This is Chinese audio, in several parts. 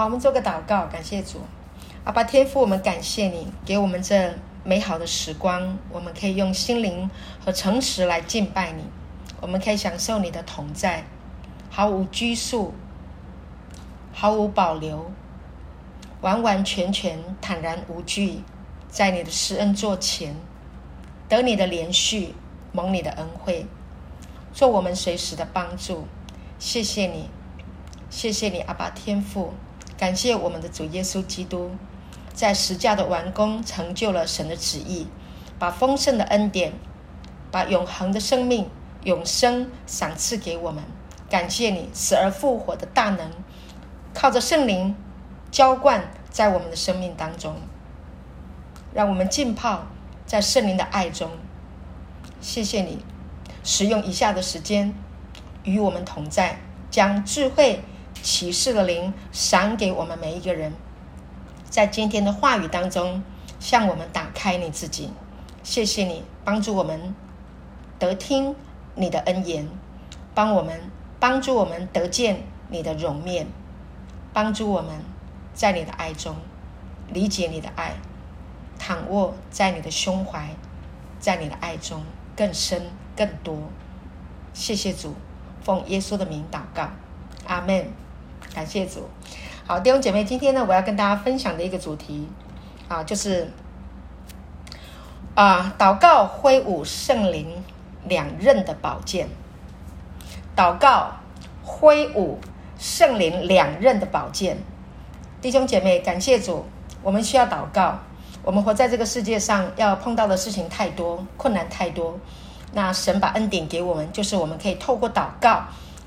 好，我们做个祷告，感谢主。阿爸天父，我们感谢你给我们这美好的时光，我们可以用心灵和诚实来敬拜你，我们可以享受你的同在，毫无拘束，毫无保留，完完全全坦然无惧，在你的施恩座前得你的怜恤，蒙你的恩惠，做我们随时的帮助。谢谢你，谢谢你阿爸天父，感谢我们的主耶稣基督在十架的完工成就了神的旨意，把丰盛的恩典，把永恒的生命永生赏赐给我们。感谢你死而复活的大能，靠着圣灵浇灌在我们的生命当中，让我们浸泡在圣灵的爱中。谢谢你使用以下的时间与我们同在，将智慧启示的灵赏给我们每一个人，在今天的话语当中向我们打开你自己。谢谢你帮助我们得听你的恩言，帮助我们得见你的容面，帮助我们在你的爱中理解你的爱，躺卧在你的胸怀，在你的爱中更深更多。谢谢主，奉耶稣的名祷告，阿们。感谢主。好，弟兄姐妹，今天呢，我要跟大家分享的一个主题啊，就是祷告挥舞圣灵两刃的宝剑。祷告挥舞圣灵两刃的宝剑。弟兄姐妹，感谢主，我们需要祷告。我们活在这个世界上，要碰到的事情太多，困难太多。那神把恩典给我们，就是我们可以透过祷告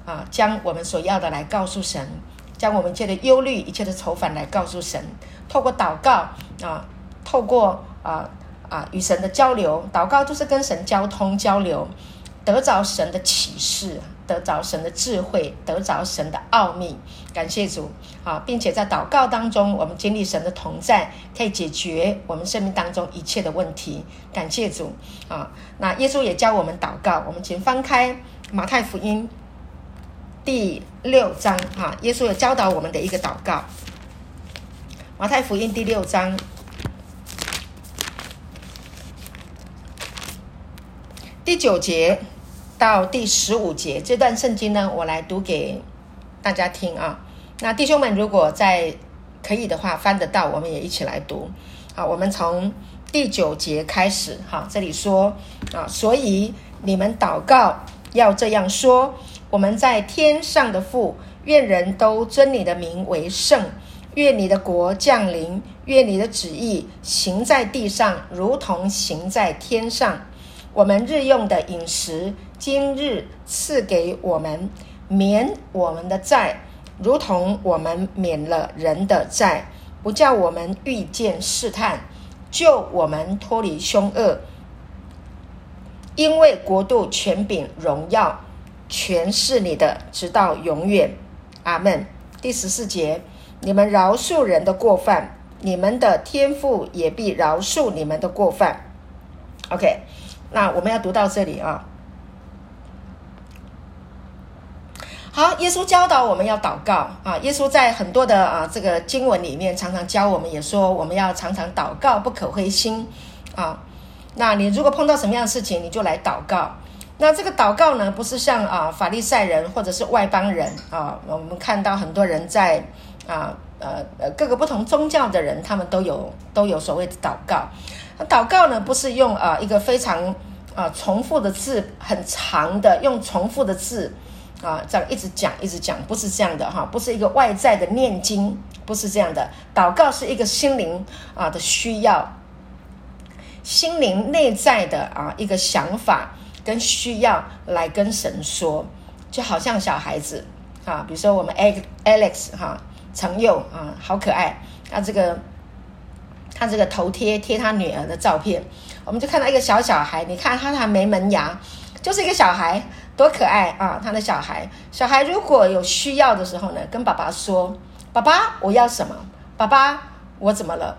啊，将我们所要的来告诉神，将我们一切的忧虑、一切的愁烦来告诉神。透过祷告啊，透过与神的交流，祷告就是跟神交通交流，得着神的启示，得着神的智慧，得着神的奥秘。感谢主啊！并且在祷告当中，我们经历神的同在，可以解决我们生命当中一切的问题。感谢主啊！那耶稣也教我们祷告，我们请翻开马太福音第6章啊，耶稣也教导我们的一个祷告。马太福音第6章第9节到第15节这段圣经呢，我来读给大家听啊。那弟兄们如果在可以的话翻得到，我们也一起来读。好，我们从第9节开始。好，这里说啊，所以你们祷告要这样说：我们在天上的父，愿人都尊你的名为圣，愿你的国降临，愿你的旨意行在地上，如同行在天上。我们日用的饮食，今日赐给我们，免我们的债，如同我们免了人的债，不叫我们遇见试探，救我们脱离凶恶。因为国度、权柄、荣耀，全是你的，直到永远。阿们。第14节，你们饶恕人的过犯，你们的天父也必饶恕你们的过犯。 OK， 那我们要读到这里啊。好，耶稣教导我们要祷告啊。耶稣在很多的这个经文里面常常教我们，也说我们要常常祷告，不可灰心啊。那你如果碰到什么样的事情，你就来祷告。那这个祷告呢，不是像法利赛人或者是外邦人啊。我们看到很多人在各个不同宗教的人，他们都有所谓的祷告。祷告呢，不是用一个非常重复的字，很长的用重复的字这样一直讲，不是这样的哈，不是一个外在的念经，不是这样的。祷告是一个心灵的需要，心灵内在的一个想法跟需要来跟神说。就好像小孩子比如说我们 Alex 程佑好可爱，他这个头贴他女儿的照片，我们就看到一个小孩，你看他还没门牙，就是一个小孩，多可爱啊！他的小孩如果有需要的时候呢，跟爸爸说：爸爸，我要什么？爸爸，我怎么了？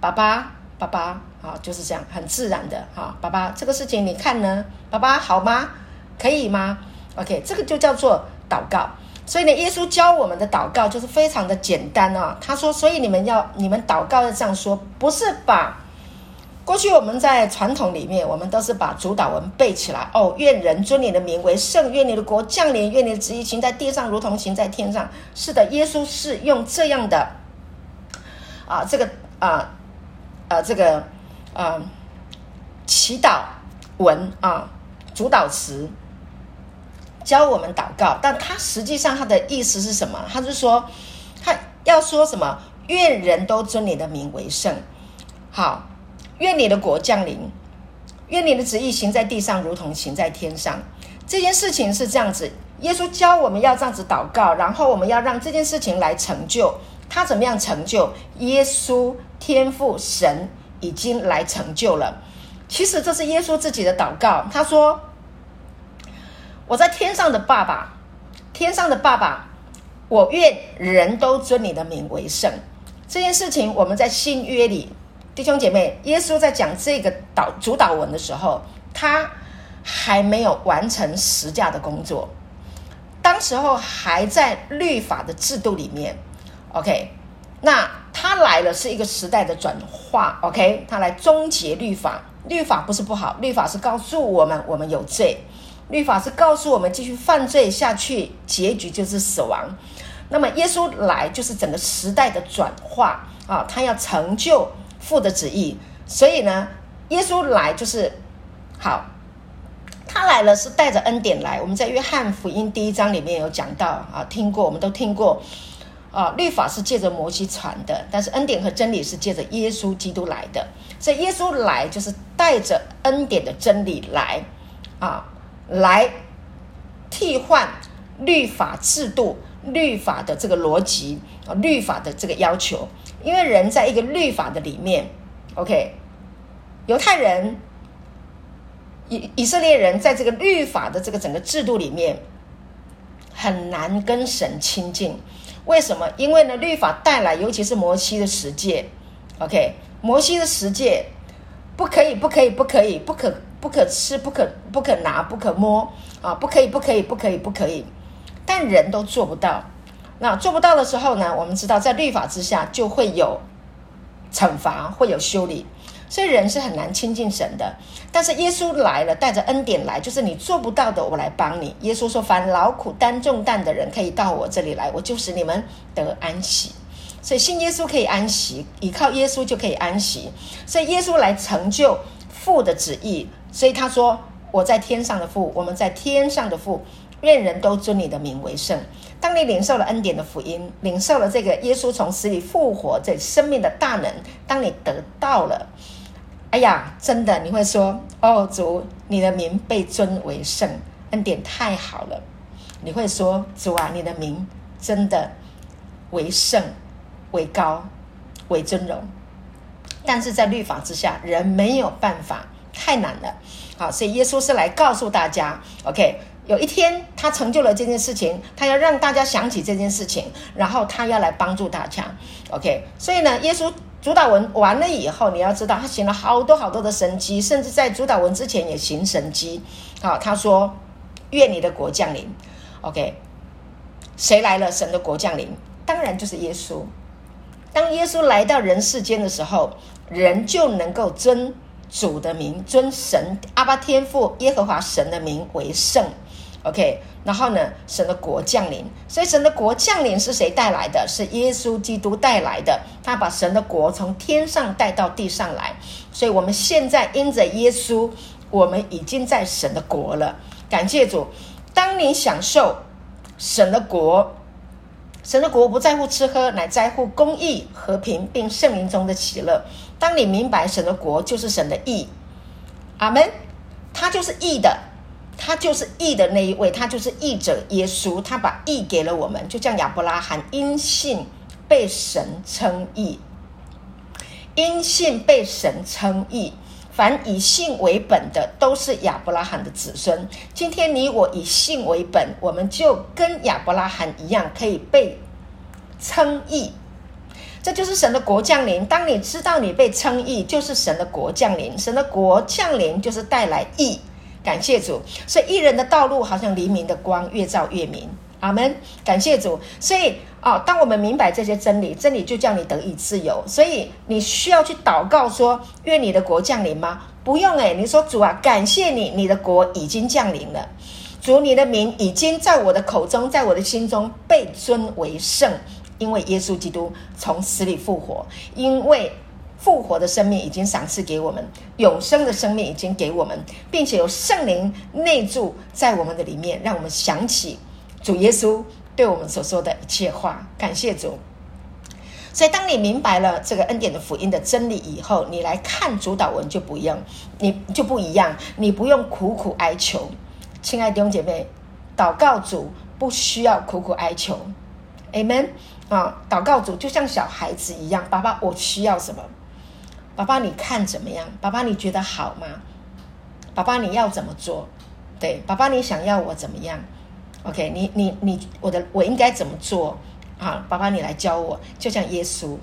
爸爸就是这样，很自然的爸爸，这个事情你看呢？爸爸好吗？可以吗？OK， 这个就叫做祷告。所以呢，耶稣教我们的祷告就是非常的简单啊。他说，所以你们祷告要这样说，不是把过去我们在传统里面，我们都是把主导文背起来哦。愿人尊你的名为圣，愿你的国降临，愿你的旨意行在地上，如同行在天上。是的，耶稣是用这样的祈祷文主导词教我们祷告，但他实际上他的意思是什么？他是说他要说什么？愿人都尊你的名为圣。好。愿你的国降临，愿你的旨意行在地上如同行在天上。这件事情是这样子，耶稣教我们要这样子祷告，然后我们要让这件事情来成就。他怎么样成就？耶稣天父神已经来成就了。其实这是耶稣自己的祷告，他说，我在天上的爸爸，天上的爸爸，我愿人都尊你的名为圣。这件事情我们在新约里，弟兄姐妹，耶稣在讲这个主导文的时候，他还没有完成十架的工作，当时候还在律法的制度里面。 OK， 那他来了是一个时代的转化。 OK， 他来终结律法。律法不是不好，律法是告诉我们我们有罪，律法是告诉我们继续犯罪下去结局就是死亡。那么耶稣来就是整个时代的转化他要成就父的旨意。所以呢，耶稣来就是好，他来了是带着恩典来。我们在约翰福音第一章里面有讲到听过，我们都听过律法是借着摩西传的，但是恩典和真理是借着耶稣基督来的。所以耶稣来就是带着恩典的真理来来替换律法制度，律法的这个逻辑，律法的这个要求。因为人在一个律法的里面 OK， 犹太人 以色列人在这个律法的这个整个制度里面很难跟神亲近。为什么？因为呢，律法带来，尤其是摩西的十诫 OK， 摩西的十诫不可以不可吃，不可拿，不可摸不可以。但人都做不到。那做不到的时候呢，我们知道在律法之下就会有惩罚，会有修理，所以人是很难亲近神的。但是耶稣来了，带着恩典来，就是你做不到的我来帮你。耶稣说，凡劳苦担重担的人可以到我这里来，我就使你们得安息。所以信耶稣可以安息，依靠耶稣就可以安息。所以耶稣来成就父的旨意。所以他说，我在天上的父，我们在天上的父，愿人都尊你的名为圣。当你领受了恩典的福音，领受了这个耶稣从死里复活这生命的大能，当你得到了，哎呀，真的你会说，哦，主，你的名被尊为圣，恩典太好了。你会说，主啊，你的名真的为圣为高为尊荣。但是在律法之下人没有办法，太难了。好，所以耶稣是来告诉大家 OK，有一天他成就了这件事情，他要让大家想起这件事情，然后他要来帮助大家 OK。 所以呢，耶稣主导文完了以后，你要知道他行了好多好多的神迹，甚至在主导文之前也行神迹他说，愿你的国降临 OK。 谁来了？神的国降临，当然就是耶稣。当耶稣来到人世间的时候，人就能够尊主的名，尊神阿爸天父耶和华神的名为圣OK， 然后呢，神的国降临。所以神的国降临是谁带来的？是耶稣基督带来的。他把神的国从天上带到地上来。所以我们现在因着耶稣，我们已经在神的国了。感谢主。当你享受神的国，神的国不在乎吃喝，乃在乎公义、和平，并圣灵中的喜乐。当你明白神的国就是神的义，阿们，他就是义的，他就是义的那一位，他就是义者耶稣，他把义给了我们。就像亚伯拉罕因信被神称义，因信被神称义，凡以信为本的都是亚伯拉罕的子孙。今天你我以信为本，我们就跟亚伯拉罕一样可以被称义。这就是神的国降临。当你知道你被称义，就是神的国降临。神的国降临就是带来义。感谢主。所以义人的道路好像黎明的光，越照越明。阿们，感谢主。所以当我们明白这些真理，真理就叫你得以自由。所以你需要去祷告说，愿你的国降临吗？不用耶，你说主啊，感谢你，你的国已经降临了，主你的名已经在我的口中，在我的心中被尊为圣，因为耶稣基督从死里复活，因为复活的生命已经赏赐给我们，永生的生命已经给我们，并且有圣灵内住在我们的里面，让我们想起主耶稣对我们所说的一切话。感谢主。所以当你明白了这个恩典的福音的真理以后，你来看主导文就不一样，你不用苦苦哀求。亲爱的弟兄姐妹，祷告主不需要苦苦哀求。 Amen、祷告主就像小孩子一样，爸爸我需要什么，爸爸你看怎么样，爸爸你觉得好吗，爸爸你要怎么做，对，爸爸你想要我怎么样， OK， 我应该怎么做啊？爸爸你来教我。就像耶稣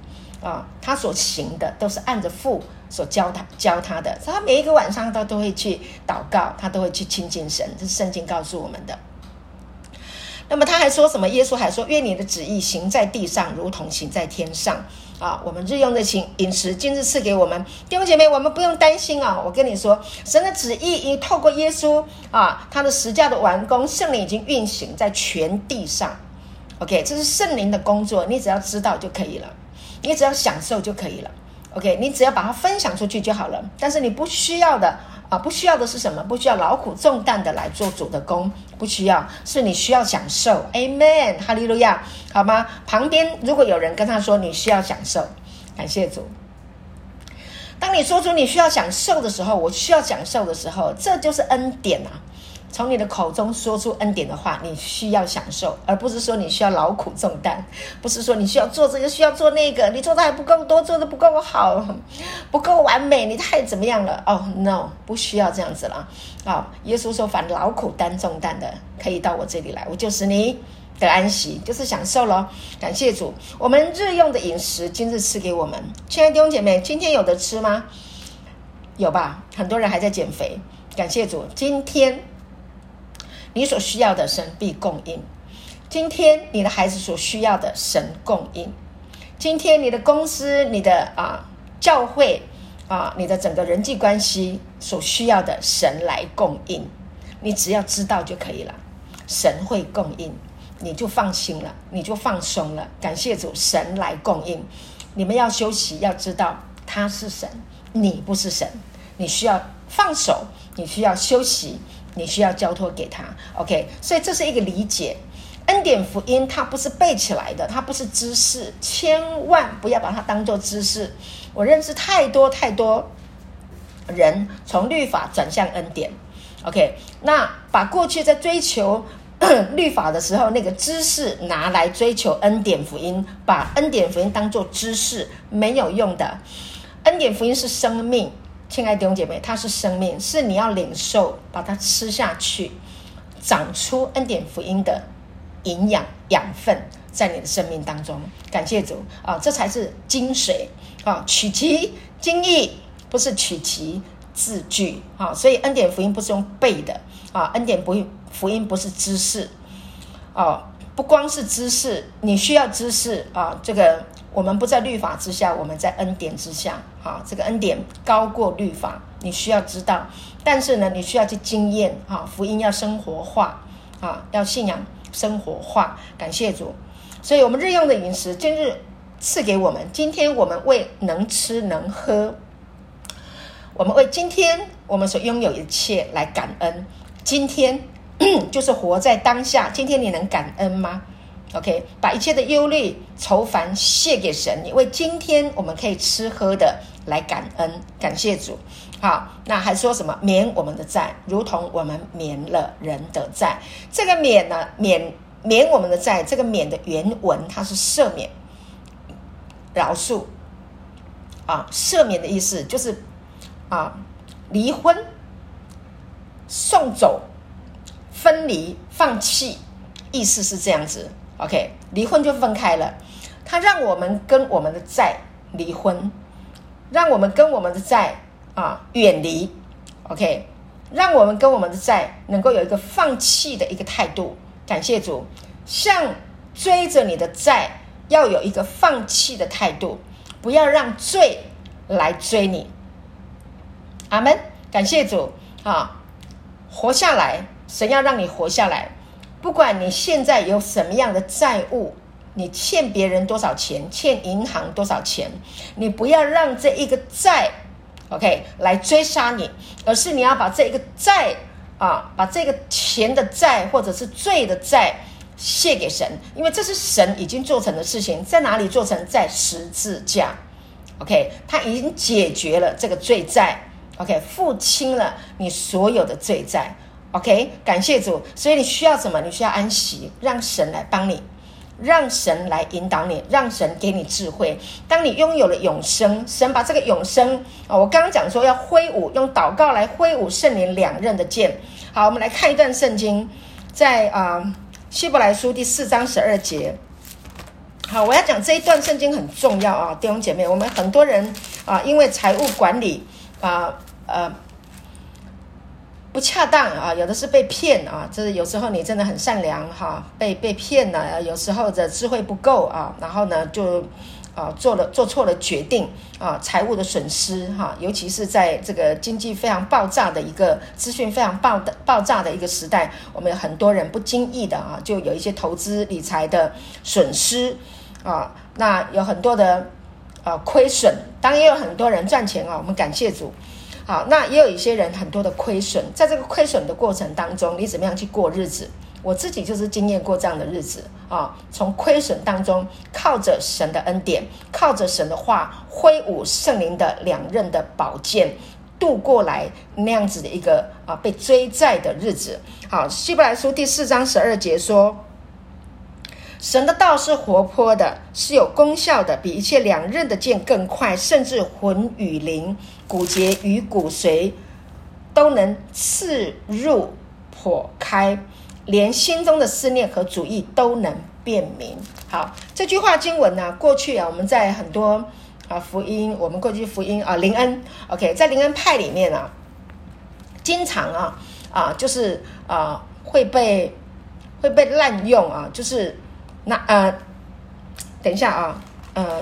他所行的都是按着父所教他的，所以他每一个晚上他都会去祷告，他都会去亲近神，这是圣经告诉我们的。那么他还说什么？耶稣还说，愿你的旨意行在地上，如同行在天上我们日用的饮食今日赐给我们。弟兄姐妹，我们不用担心我跟你说，神的旨意透过耶稣他的十架的完工，圣灵已经运行在全地上。 OK， 这是圣灵的工作，你只要知道就可以了，你只要享受就可以了。 OK， 你只要把它分享出去就好了。但是你不需要的不需要的是什么？不需要劳苦重担的来做主的工，不需要，是你需要享受。 Amen， Hallelujah， 好吗？旁边如果有人跟他说你需要享受，感谢主。当你说出你需要享受的时候，我需要享受的时候，这就是恩典啊。从你的口中说出恩典的话，你需要享受，而不是说你需要劳苦重担，不是说你需要做这个需要做那个，你做的还不够多，做的不够好，不够完美，你太怎么样了。no， 不需要这样子了。耶稣说，凡劳苦担重担的可以到我这里来，我就是你的安息，就是享受咯。感谢主。我们日用的饮食今日赐给我们。亲爱的弟兄姐妹，今天有得吃吗？有吧，很多人还在减肥，感谢主。今天你所需要的神必供应，今天你的孩子所需要的神供应，今天你的公司，你的教会你的整个人际关系所需要的神来供应。你只要知道就可以了，神会供应，你就放心了，你就放松了。感谢主，神来供应。你们要休息，要知道他是神，你不是神，你需要放手，你需要休息，你需要交托给他。 OK， 所以这是一个理解。恩典福音它不是背起来的，它不是知识，千万不要把它当作知识。我认识太多太多人从律法转向恩典。 OK， 那把过去在追求律法的时候那个知识拿来追求恩典福音，把恩典福音当作知识，没有用的。恩典福音是生命，亲爱的弟兄姐妹，它是生命，是你要领受，把它吃下去，长出恩典福音的营养养分在你的生命当中。感谢主这才是精髓取其精义，不是取其字句所以恩典福音不是用背的恩典福音不是知识不光是知识，你需要知识这个我们不在律法之下，我们在恩典之下这个恩典高过律法，你需要知道。但是呢，你需要去经验福音要生活化要信仰生活化。感谢主。所以我们日用的饮食今日赐给我们，今天我们为能吃能喝，我们为今天我们所拥有一切来感恩。今天就是活在当下，今天你能感恩吗？OK， 把一切的忧虑愁烦卸给神，你为今天我们可以吃喝的来感恩。感谢主。好，那还说什么？免我们的债，如同我们免了人的债。这个免呢，免我们的债，这个免的原文它是赦免、饶恕赦免的意思就是离婚、送走、分离、放弃，意思是这样子。OK， 离婚就分开了，他让我们跟我们的债离婚，让我们跟我们的债远离。 OK， 让我们跟我们的债能够有一个放弃的一个态度。感谢主。向追着你的债要有一个放弃的态度，不要让罪来追你。阿们，感谢主啊！活下来，神要让你活下来。不管你现在有什么样的债务，你欠别人多少钱，欠银行多少钱，你不要让这一个债 OK 来追杀你，而是你要把这一个债啊，把这个钱的债或者是罪的债卸给神，因为这是神已经做成的事情。在哪里做成？在十字架 OK， 他已经解决了这个罪债 OK， 付清了你所有的罪债 OK， 感谢主。所以你需要什么？你需要安息，让神来帮你，让神来引导你，让神给你智慧。当你拥有了永生，神把这个永生我刚刚讲说要挥舞，用祷告来挥舞圣灵两刃的剑。好，我们来看一段圣经，在希伯来书第4章12节。好，我要讲这一段圣经很重要啊，弟兄姐妹，我们很多人因为财务管理不恰当有的是被骗就是有时候你真的很善良被骗了，有时候的智慧不够然后呢就做错了决定财务的损失尤其是在这个经济非常爆炸的一个资讯非常爆炸的一个时代，我们有很多人不经意的就有一些投资理财的损失那有很多的亏损，当然也有很多人赚钱我们感谢主。好，那也有一些人很多的亏损，在这个亏损的过程当中，你怎么样去过日子？我自己就是经验过这样的日子从亏损当中靠着神的恩典，靠着神的话，挥舞圣灵的两刃的宝剑度过来那样子的一个被追债的日子。好，希伯来书第4章12节说，神的道是活泼的，是有功效的，比一切两刃的剑更快，甚至魂与灵、骨节与骨髓，都能刺入剖开，连心中的思念和主意都能辨明。好，这句话经文呢，过去我们在很多福音，我们过去福音灵恩 OK， 在灵恩派里面经常就是会被滥用就是那等一下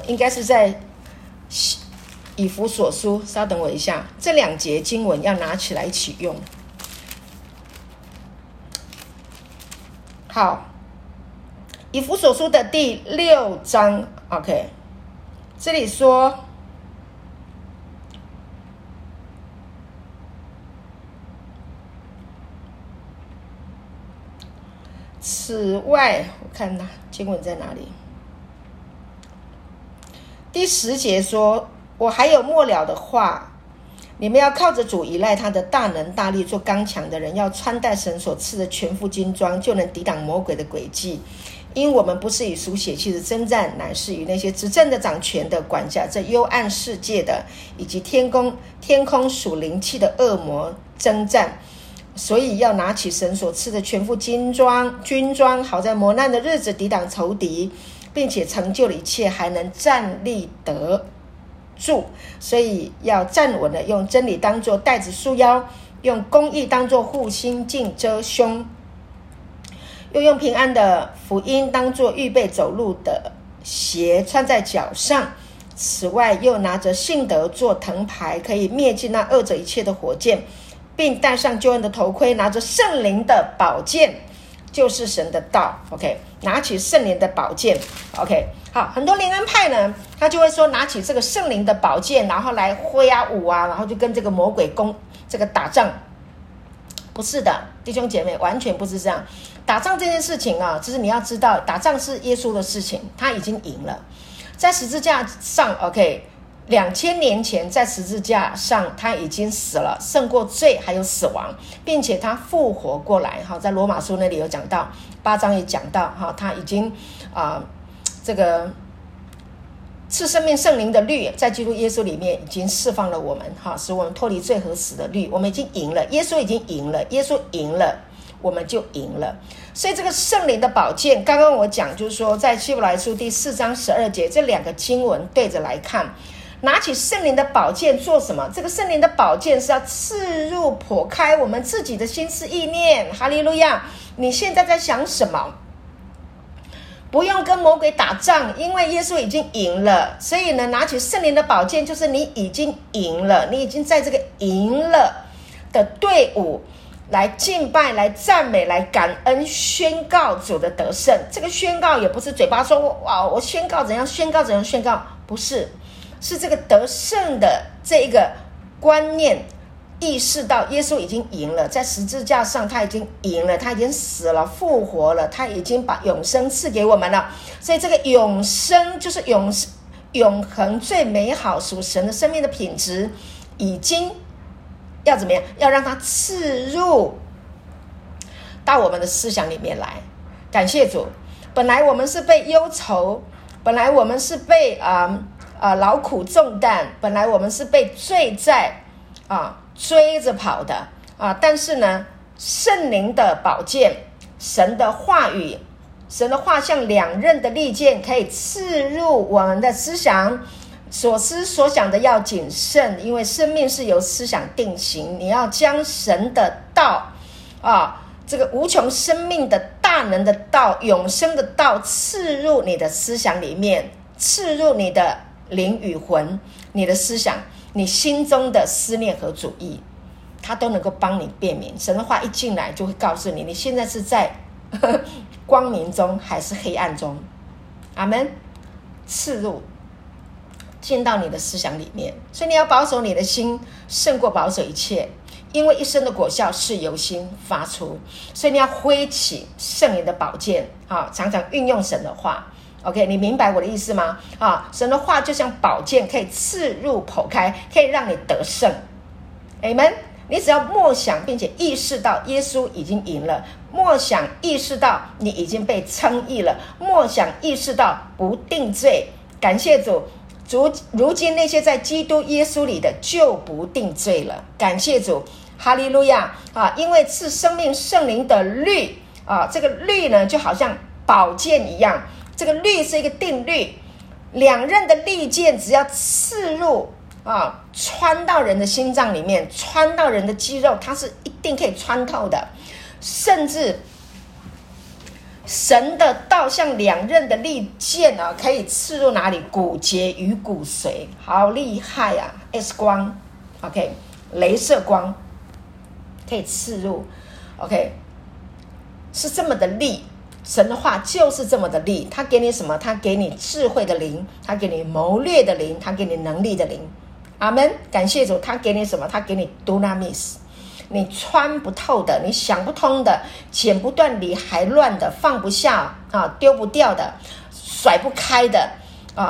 应该是在以弗所书，稍等我一下，这两节经文要拿起来一起用。好，以弗所书的第6章 OK， 这里说此外，我看经文在哪里，第10节说，我还有末了的话，你们要靠着主，依赖他的大能大力，做刚强的人，要穿戴神所赐的全副军装，就能抵挡魔鬼的诡计。因我们不是与属血气的征战，乃是与那些执政的、掌权的、管辖这幽暗世界的，以及天空属灵气的恶魔征战。所以要拿起神所赐的全副军装，好在磨难的日子抵挡仇敌，并且成就了一切，还能站立得住。所以要站稳了，用真理当作带子束腰，用公义当作护心镜遮胸，又用平安的福音当作预备走路的鞋穿在脚上。此外，又拿着信德做藤牌，可以灭尽那恶者一切的火箭，并戴上救恩的头盔，拿着圣灵的宝剑，就是神的道 OK， 拿起圣灵的宝剑 OK。 好，很多灵恩派呢，他就会说拿起这个圣灵的宝剑，然后来挥舞然后就跟这个魔鬼这个打仗。不是的，弟兄姐妹，完全不是这样。打仗这件事情就是你要知道，打仗是耶稣的事情，他已经赢了，在十字架上 OK， 2000年前在十字架上他已经死了，胜过罪还有死亡，并且他复活过来。在罗马书那里有讲到，8章也讲到他已经这个赐生命圣灵的律在基督耶稣里面已经释放了我们使我们脱离罪和死的律。我们已经赢了，耶稣已经赢了，耶稣赢了，我们就赢了。所以这个圣灵的宝剑，刚刚我讲就是说，在希伯来书第4章12节这两个经文对着来看，拿起圣灵的宝剑做什么？这个圣灵的宝剑是要刺入剖开我们自己的心思意念。哈利路亚！你现在在想什么？不用跟魔鬼打仗，因为耶稣已经赢了。所以呢，拿起圣灵的宝剑，就是你已经赢了，你已经在这个赢了的队伍来敬拜，来赞美，来感恩，宣告主的得胜。这个宣告也不是嘴巴说哇我宣告怎样，宣告怎样，宣告，不是，是这个得胜的这一个观念，意识到耶稣已经赢了，在十字架上他已经赢了，他已经死了，复活了，他已经把永生赐给我们了。所以这个永生就是永恒最美好属神的生命的品质，已经要怎么样？要让它刺入到我们的思想里面来。感谢主，本来我们是被忧愁，本来我们是被劳苦重担，本来我们是被罪债追着跑的但是呢，圣灵的宝剑，神的话语，神的话像两刃的利剑，可以刺入我们的思想，所思所想的要谨慎，因为生命是由思想定型。你要将神的道这个无穷生命的大能的道，永生的道，刺入你的思想里面，刺入你的灵与魂，你的思想，你心中的思念和主意，它都能够帮你辨明。神的话一进来就会告诉你，你现在是在光明中还是黑暗中。阿们，刺入进到你的思想里面。所以你要保守你的心，胜过保守一切，因为一生的果效是由心发出。所以你要挥起圣灵的宝剑常常运用神的话。 OK， 你明白我的意思吗？神的话就像宝剑，可以刺入剖开，可以让你得胜。 Amen。 你只要默想并且意识到耶稣已经赢了，默想意识到你已经被称义了，默想意识到不定罪。感谢主，如今那些在基督耶稣里的就不定罪了。感谢主，哈利路亚因为是生命圣灵的律这个律呢就好像宝剑一样，这个律是一个定律，两刃的利剑只要刺入穿到人的心脏里面，穿到人的肌肉，它是一定可以穿透的。甚至神的道像两刃的利剑可以刺入哪里？骨节与骨髓。好厉害啊 ！X 光 ，OK， 雷射光可以刺入 ，OK， 是这么的利。神的话就是这么的利，他给你什么？他给你智慧的灵，他给你谋略的灵，他给你能力的灵。阿们，感谢主，他给你什么？他给你 Dunamis。你穿不透的，你想不通的，剪不断理还乱的，放不下丢不掉的，甩不开的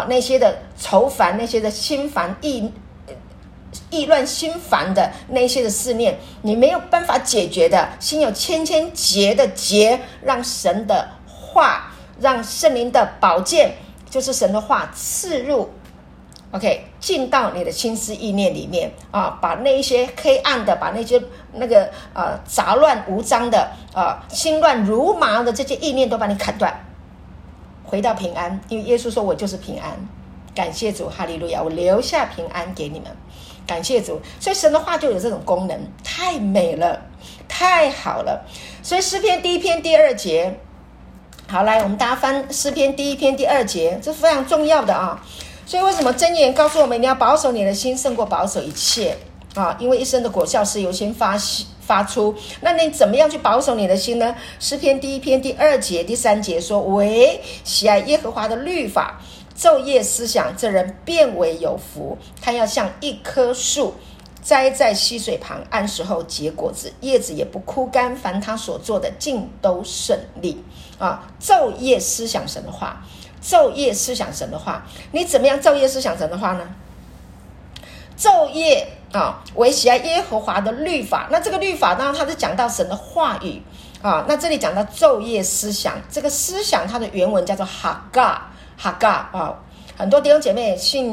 那些的愁烦，那些的心烦意乱心烦的，那些的思念你没有办法解决的，心有千千结的结，让神的话，让圣灵的宝剑，就是神的话刺入OK， 进到你的心思意念里面把那些黑暗的，把那些杂乱无章的心乱如麻的这些意念都把你砍断，回到平安。因为耶稣说我就是平安。感谢主，哈利路亚，我留下平安给你们。感谢主，所以神的话就有这种功能，太美了，太好了。所以诗篇第一篇第二节，好，来我们大家翻诗篇第一篇第二节，这是非常重要的所以为什么箴言告诉我们你要保守你的心胜过保守一切因为一生的果效是由心发出。那你怎么样去保守你的心呢？诗篇第一篇第二节第三节说，唯喜爱耶和华的律法，昼夜思想，这人便为有福。他要像一棵树栽在溪水旁，按时候结果子，叶子也不枯干，凡他所做的尽都顺利昼夜思想神的话，昼夜思想神的话。你怎么样昼夜思想神的话呢？昼夜唯喜爱耶和华的律法。那这个律法当然它是讲到神的话语那这里讲到昼夜思想，这个思想它的原文叫做哈嘎很多弟兄姐妹听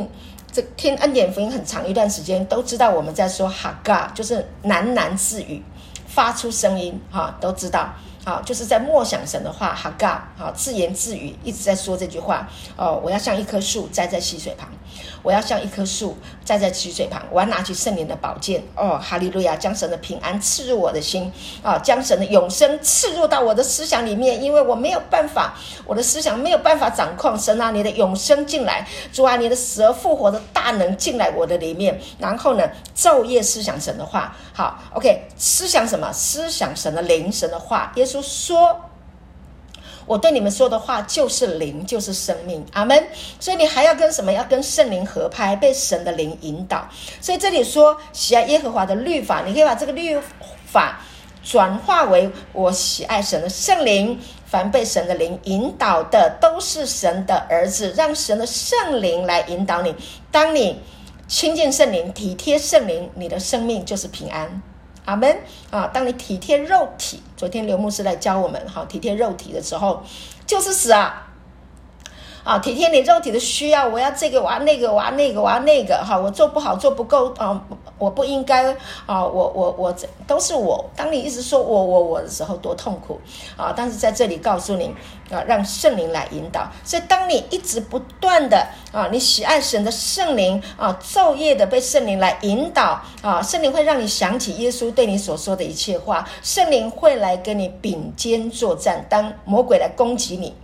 恩典福音很长一段时间都知道我们在说哈嘎，就是喃喃自语，发出声音都知道啊，就是在默想神的话，哈嘎，啊，自言自语一直在说这句话。哦，我要像一棵树栽在溪水旁，我要像一棵树栽在溪水旁，我要拿起圣灵的宝剑。哦，哈利路亚！将神的平安刺入我的心，啊，将神的永生刺入到我的思想里面，因为我没有办法，我的思想没有办法掌控。神啊，你的永生进来，主啊，你的死而复活的大能进来我的里面。然后呢，昼夜思想神的话。好 ，OK， 思想什么？思想神的灵，神的话。耶稣说我对你们说的话就是灵，就是生命，阿们。所以你还要跟什么？要跟圣灵合拍，被神的灵引导。所以这里说喜爱耶和华的律法，你可以把这个律法转化为我喜爱神的圣灵。凡被神的灵引导的都是神的儿子，让神的圣灵来引导你。当你亲近圣灵，体贴圣灵，你的生命就是平安，阿们啊！当你体贴肉体，昨天刘牧师来教我们，好，体贴肉体的时候就是死啊！啊，体贴你肉体的需要，我要这个，我要那个，我要那个，我要那个，哈，我做不好，做不够啊，我不应该啊，我都是我。当你一直说我的时候，多痛苦啊！但是在这里告诉你啊，让圣灵来引导。所以当你一直不断的啊，你喜爱神的圣灵啊，昼夜的被圣灵来引导啊，圣灵会让你想起耶稣对你所说的一切话，圣灵会来跟你并肩作战。当魔鬼来攻击你。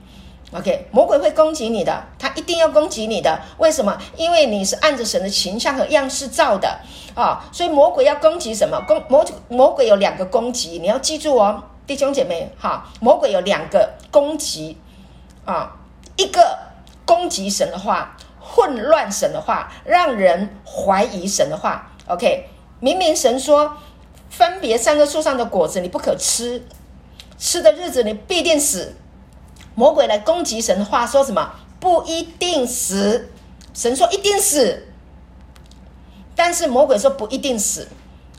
OK， 魔鬼会攻击你的，他一定要攻击你的。为什么？因为你是按着神的形象和样式造的啊、哦！所以魔鬼要攻击什么？魔鬼有两个攻击，你要记住哦，弟兄姐妹哈！魔鬼有两个攻击啊、哦，一个攻击神的话，混乱神的话，让人怀疑神的话。OK， 明明神说，分别三棵树上的果子你不可吃，吃的日子你必定死。魔鬼来攻击神的话说什么？不一定死。神说一定死，但是魔鬼说不一定死。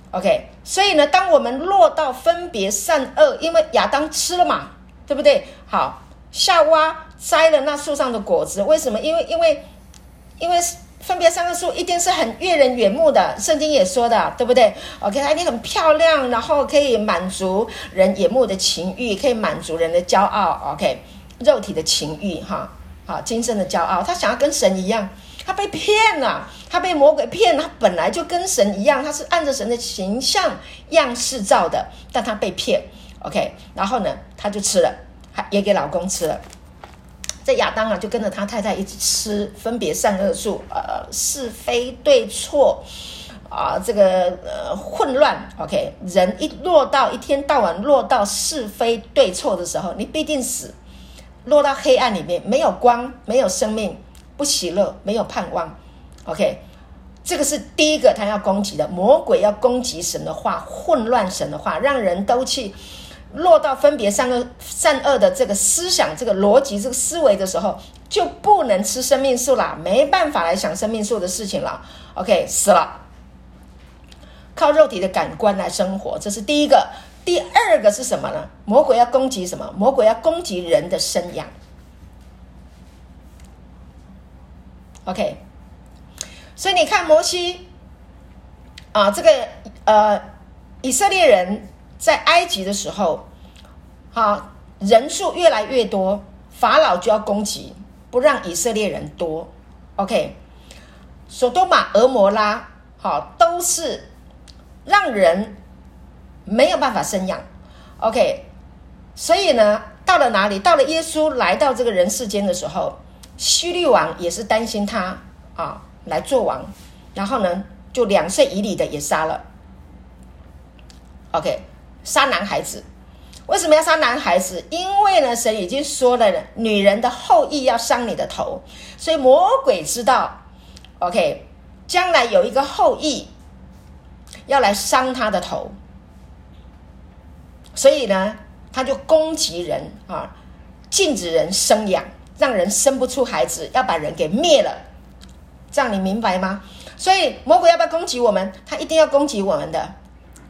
OK， 所以呢，当我们落到分别善恶，因为亚当吃了嘛，对不对？好，夏娃摘了那树上的果子，为什么？因为分别善恶树一定是很悦人眼目的，圣经也说的，对不对？ OK， 它一定很漂亮，然后可以满足人眼目的情欲，可以满足人的骄傲。 OK，肉体的情欲哈，好，今生的骄傲，他想要跟神一样，他被骗了，他被魔鬼骗了，他本来就跟神一样，他是按着神的形象样式造的，但他被骗。 OK， 然后呢，他就吃了，也给老公吃了。这亚当啊，就跟着他太太一直吃分别善恶树，是非对错啊、这个混乱。 OK， 人一落到一天到晚落到是非对错的时候，你必定死。落到黑暗里面，没有光，没有生命，不喜乐，没有盼望。 OK， 这个是第一个他要攻击的，魔鬼要攻击神的话，混乱神的话，让人都去落到分别善恶的这个思想，这个逻辑，这个思维的时候，就不能吃生命树啦，没办法来想生命树的事情了。 OK， 死了，靠肉体的感官来生活，这是第一个。第二个是什么呢？魔鬼要攻击什么？魔鬼要攻击人的生养。 OK， 所以你看摩西啊，这个以色列人在埃及的时候啊，人数越来越多，法老就要攻击，不让以色列人多。 OK， 所多玛、俄摩拉啊，都是让人没有办法生养。 OK， 所以呢，到了哪里？到了耶稣来到这个人世间的时候，希律王也是担心他啊来做王，然后呢，就2岁以里的也杀了。 OK， 杀男孩子。为什么要杀男孩子？因为呢，神已经说了，女人的后裔要伤你的头，所以魔鬼知道 OK 将来有一个后裔要来伤他的头，所以呢，他就攻击人啊，禁止人生养，让人生不出孩子，要把人给灭了。这样你明白吗？所以魔鬼要不要攻击我们？他一定要攻击我们的，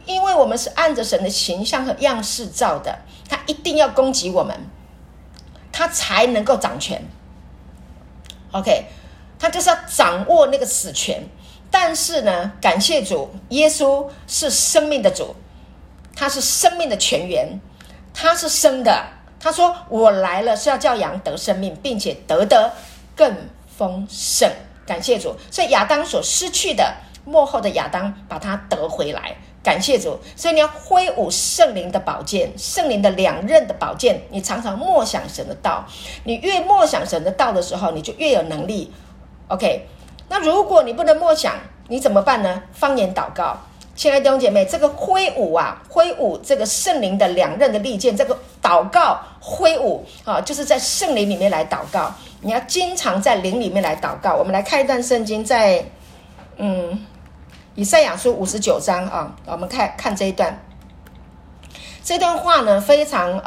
因为我们是按着神的形象和样式造的，他一定要攻击我们，他才能够掌权。 OK， 他就是要掌握那个死权。但是呢，感谢主，耶稣是生命的主，他是生命的泉源，他是生的，他说我来了是要叫羊得生命，并且得更丰盛。感谢主，所以亚当所失去的，末后的亚当把他得回来，感谢主。所以你要挥舞圣灵的宝剑，圣灵的两刃的宝剑，你常常默想神的道，你越默想神的道的时候，你就越有能力。 OK， 那如果你不能默想，你怎么办呢？方言祷告。亲爱的弟兄姐妹，这个挥舞啊，挥舞这个圣灵的两刃的利剑，这个祷告挥舞啊，就是在圣灵里面来祷告，你要经常在灵里面来祷告。我们来看一段圣经，在以赛亚书59章啊，我们看这一段。这段话呢，非常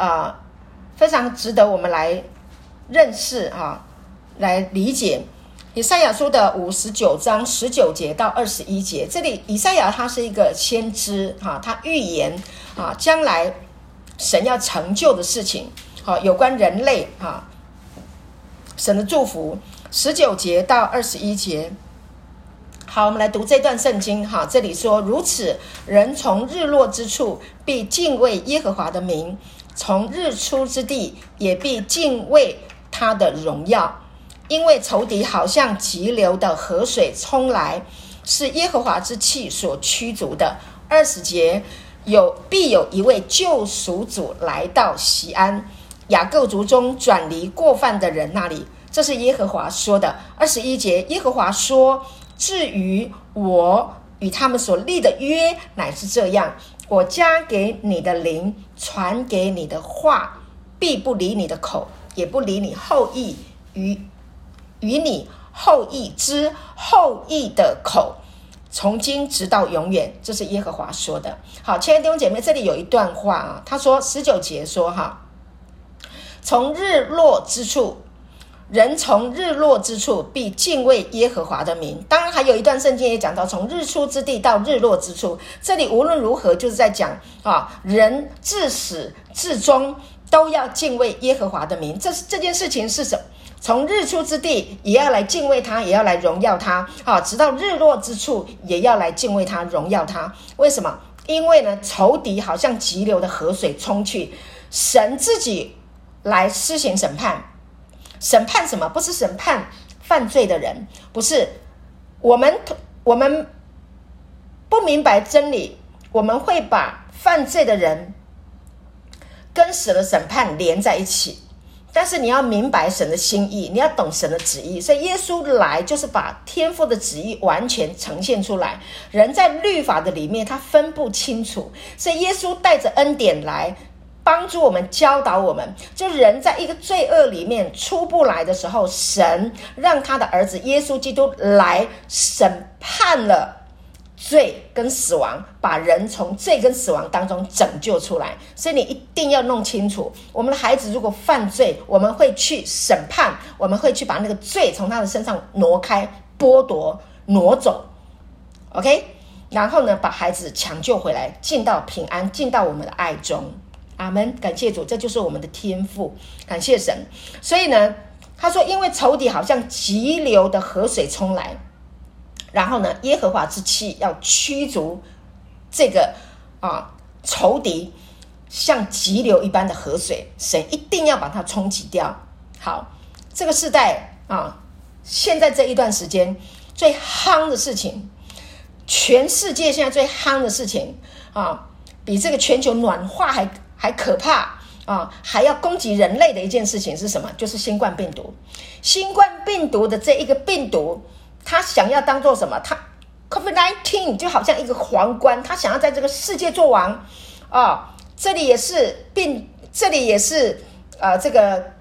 值得我们来认识啊，来理解。以赛亚书的59章19节到21节，这里以赛亚他是一个先知啊，他预言啊将来神要成就的事情啊，有关人类啊神的祝福。19节到21节。好，我们来读这段圣经哈。这里说，如此人从日落之处必敬畏耶和华的名，从日出之地也必敬畏他的荣耀。因为仇敌好像急流的河水冲来，是耶和华之气所驱逐的。20节，必有一位救赎主来到锡安，雅各族中转离过犯的人那里。这是耶和华说的。21节，耶和华说，至于我与他们所立的约乃是这样，我加给你的灵，传给你的话，必不离你的口，也不离你后裔与你后裔之后裔的口，从今直到永远。这是耶和华说的。好，亲爱的弟兄姐妹，这里有一段话啊，他说19节说哈，从日落之处，人从日落之处必敬畏耶和华的名。当然还有一段圣经也讲到，从日出之地到日落之处。这里无论如何就是在讲啊，人自始至终都要敬畏耶和华的名。这件事情是什么？从日出之地也要来敬畏他，也要来荣耀他啊，直到日落之处也要来敬畏他，荣耀他。为什么？因为呢，仇敌好像急流的河水冲去，神自己来施行审判。审判什么？不是审判犯罪的人，不是我们不明白真理，我们会把犯罪的人跟神的审判连在一起。但是你要明白神的心意，你要懂神的旨意。所以耶稣来就是把天父的旨意完全呈现出来。人在律法的里面他分不清楚，所以耶稣带着恩典来帮助我们，教导我们。就人在一个罪恶里面出不来的时候，神让他的儿子耶稣基督来审判了罪跟死亡，把人从罪跟死亡当中拯救出来。所以你一定要弄清楚，我们的孩子如果犯罪，我们会去审判，我们会去把那个罪从他的身上挪开、剥夺、挪走。 OK， 然后呢，把孩子抢救回来，进到平安，进到我们的爱中。阿们，感谢主，这就是我们的天父，感谢神。所以呢，他说，因为仇敌好像急流的河水冲来，然后呢，耶和华之气要驱逐这个仇敌，像急流一般的河水，神一定要把它冲击掉。好，这个世代现在这一段时间最夯的事情，全世界现在最夯的事情比这个全球暖化还可怕还要攻击人类的一件事情是什么？就是新冠病毒。新冠病毒的这一个病毒，他想要当做什么？他 COVID-19 就好像一个皇冠，他想要在这个世界做王这里也是病，这里也是这个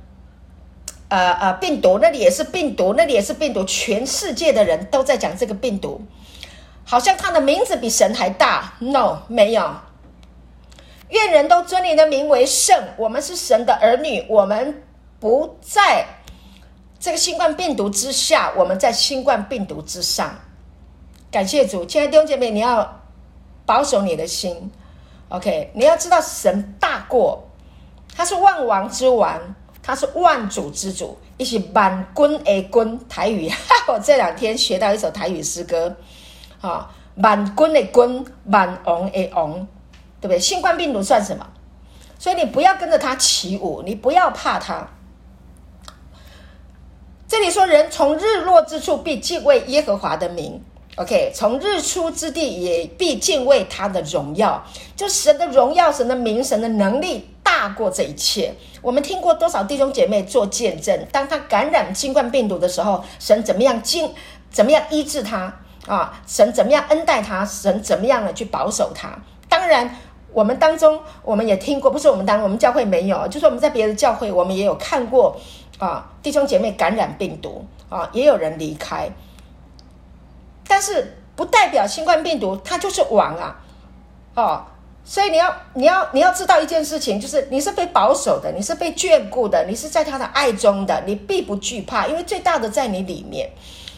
病毒，那里也是病毒，那里也是病毒。全世界的人都在讲这个病毒，好像他的名字比神还大。 No， 没有。愿人都尊你的名为圣。我们是神的儿女，我们不在这个新冠病毒之下，我们在新冠病毒之上。感谢主。亲爱的弟兄姐妹，你要保守你的心。 OK， 你要知道神大过，他是万王之王，他是万主之主，一起满军的军。台语我这两天学到一首台语诗歌，满军的军，满王的王，对不对？新冠病毒算什么？所以你不要跟着他起舞，你不要怕他。这里说人从日落之处必敬畏耶和华的名， OK， 从日出之地也必敬畏他的荣耀，就神的荣耀，神的名，神的能力大过这一切。我们听过多少弟兄姐妹做见证，当他感染新冠病毒的时候，神怎么样医治他啊，神怎么样恩待他，神怎么样的去保守他。当然我们当中我们也听过，不是我们当中，我们教会没有，就是我们在别的教会我们也有看过啊，弟兄姐妹感染病毒啊，也有人离开，但是不代表新冠病毒它就是王啊，哦，所以你要知道一件事情，就是你是被保守的，你是被眷顾的，你是在他的爱中的，你必不惧怕，因为最大的在你里面。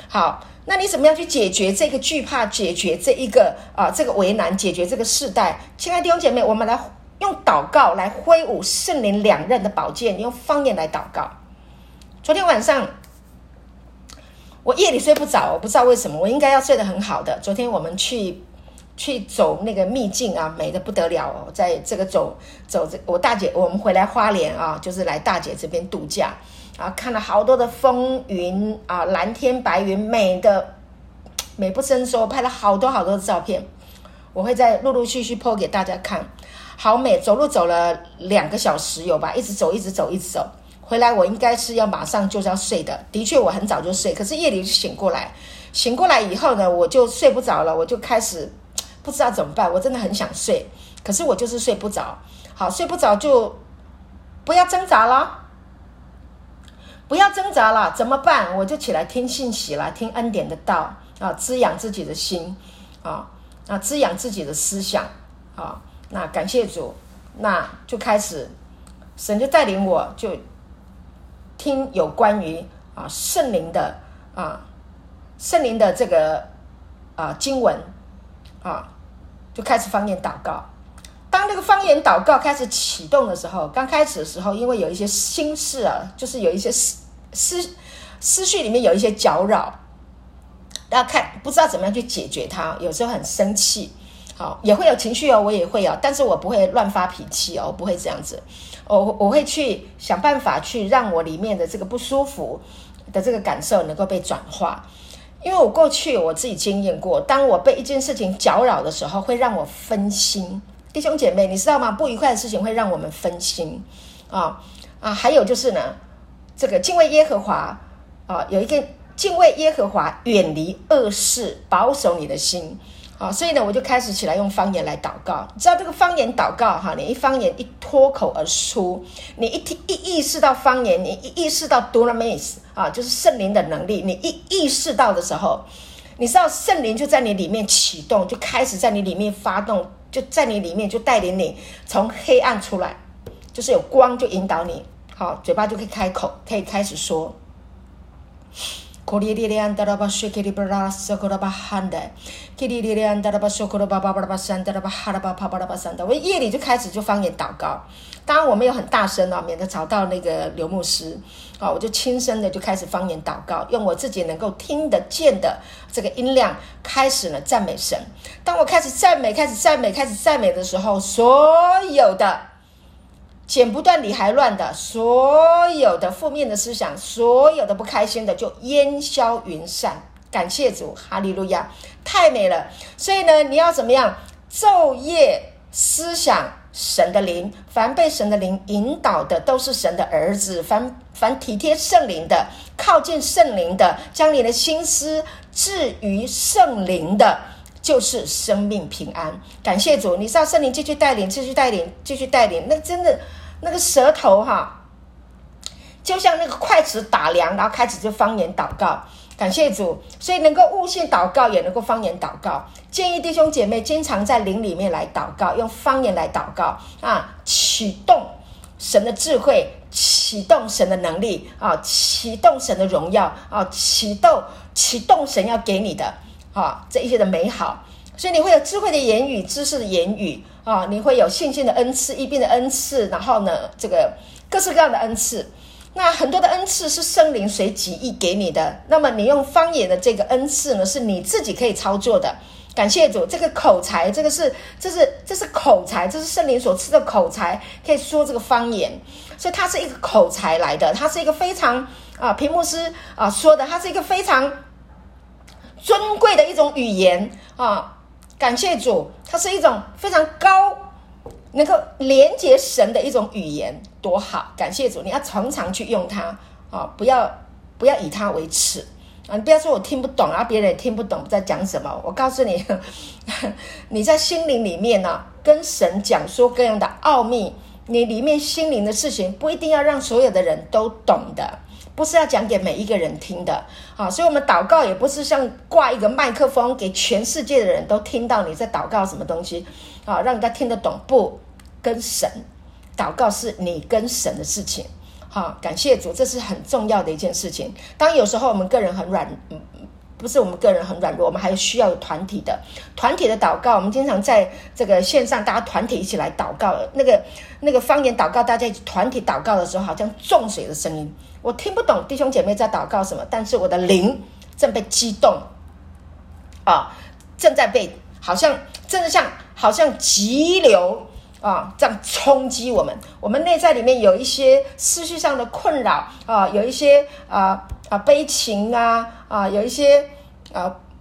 好，那你怎么样去解决这个惧怕，解决这一个这个为难，解决这个世代？亲爱的弟兄姐妹，我们来用祷告来挥舞圣灵两刃的宝剑，用方言来祷告。昨天晚上我夜里睡不着，我不知道为什么，我应该要睡得很好的。昨天我们去走那个秘境啊，美得不得了哦。在这个走我大姐，我们回来花莲啊，就是来大姐这边度假啊，看了好多的风云啊，蓝天白云，美的美不胜收，拍了好多好多的照片，我会再陆陆续续 po 给大家看。好美，走路走了2个小时有吧，一直走。回来我应该是要马上就是要睡的，的确我很早就睡，可是夜里就醒过来以后呢，我就睡不着了，我就开始不知道怎么办，我真的很想睡，可是我就是睡不着。好，睡不着就不要挣扎了，怎么办？我就起来听信息了，听恩典的道啊，滋养自己的心啊，那滋养自己的思想啊，那感谢主，那就开始神就带领我就听有关于圣灵的这个经文啊，就开始方言祷告。当这个方言祷告开始启动的时候，刚开始的时候，因为有一些心事啊，就是有一些思绪里面有一些搅扰，要不知道怎么样去解决它。有时候很生气，好，也会有情绪哦，我也会哦，但是我不会乱发脾气哦，我不会这样子。我会去想办法去让我里面的这个不舒服的这个感受能够被转化，因为我过去我自己经验过，当我被一件事情搅扰的时候，会让我分心。弟兄姐妹，你知道吗？不愉快的事情会让我们分心还有就是呢，这个敬畏耶和华有一个敬畏耶和华，远离恶事，保守你的心啊，所以呢，我就开始起来用方言来祷告。你知道这个方言祷告哈，你一方言一脱口而出，你一意识到方言，你一意识到 Dunamis 啊，就是圣灵的能力，你一意识到的时候，你知道圣灵就在你里面启动，就开始在你里面发动，就在你里面就带领你从黑暗出来，就是有光就引导你，好，嘴巴就可以开口，可以开始说。我夜里就开始就方言祷告，当然我没有很大声免得吵到那个刘牧师我就轻声的就开始方言祷告，用我自己能够听得见的这个音量开始呢赞美神。当我开始赞美的时候，所有的剪不断理还乱的，所有的负面的思想，所有的不开心的就烟消云散。感谢主，哈利路亚，太美了。所以呢，你要怎么样？昼夜思想神的灵，凡被神的灵引导的都是神的儿子，凡体贴圣灵的，靠近圣灵的，将你的心思置于圣灵的，就是生命平安。感谢主，你知道圣灵继续带领，那真的那个舌头就像那个筷子打量，然后开始就方言祷告。感谢主，所以能够悟性祷告，也能够方言祷告。建议弟兄姐妹经常在灵里面来祷告，用方言来祷告启动神的智慧，启动神的能力启动神的荣耀启动神要给你的这一些的美好。所以你会有智慧的言语，知识的言语你会有信心的恩赐，医病的恩赐，然后呢这个各式各样的恩赐那很多的恩赐是圣灵随己意给你的，那么你用方言的这个恩赐呢，是你自己可以操作的。感谢主，这个口才，这是口才，这是圣灵所赐的口才，可以说这个方言，所以它是一个口才来的，它是一个非常屏幕师说的，它是一个非常尊贵的一种语言感谢主，它是一种非常高能够连接神的一种语言，多好！感谢主，你要常常去用它不要以它为耻你不要说我听不懂，然后别人也听不懂在讲什么。我告诉你，你在心灵里面跟神讲说各样的奥秘，你里面心灵的事情不一定要让所有的人都懂的，不是要讲给每一个人听的所以我们祷告也不是像挂一个麦克风给全世界的人都听到你在祷告什么东西让人家听得懂，不，跟神祷告是你跟神的事情感谢主，这是很重要的一件事情。当有时候我们个人很软，不是我们个人很软弱，我们还需要有团体的祷告。我们经常在这个线上大家团体一起来祷告，那个方言祷告，大家一起团体祷告的时候，好像重水的声音，我听不懂弟兄姐妹在祷告什么，但是我的灵正被激动正在被好像急流这样冲击我们。我们内在里面有一些思绪上的困扰有一些悲情有一些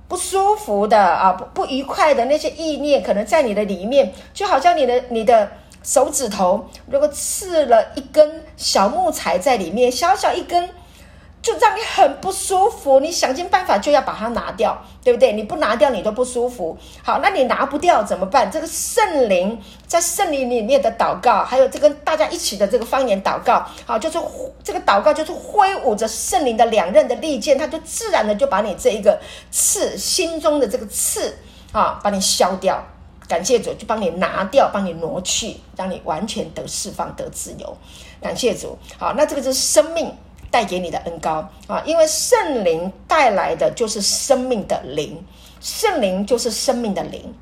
不舒服的不愉快的那些意念，可能在你的里面，就好像你的手指头如果刺了一根小木材在里面，小小一根就让你很不舒服，你想尽办法就要把它拿掉，对不对？你不拿掉你都不舒服。好，那你拿不掉怎么办？这个圣灵在圣灵里面的祷告，还有这个大家一起的这个方言祷告就是这个祷告就是挥舞着圣灵的两刃的利剑，它就自然的就把你这一个刺，心中的这个刺把你削掉。感谢主，就帮你拿掉，帮你挪去，让你完全得释放得自由。感谢主。好，那这个就是生命带给你的恩膏因为圣灵带来的就是生命的灵，圣灵就是生命的灵，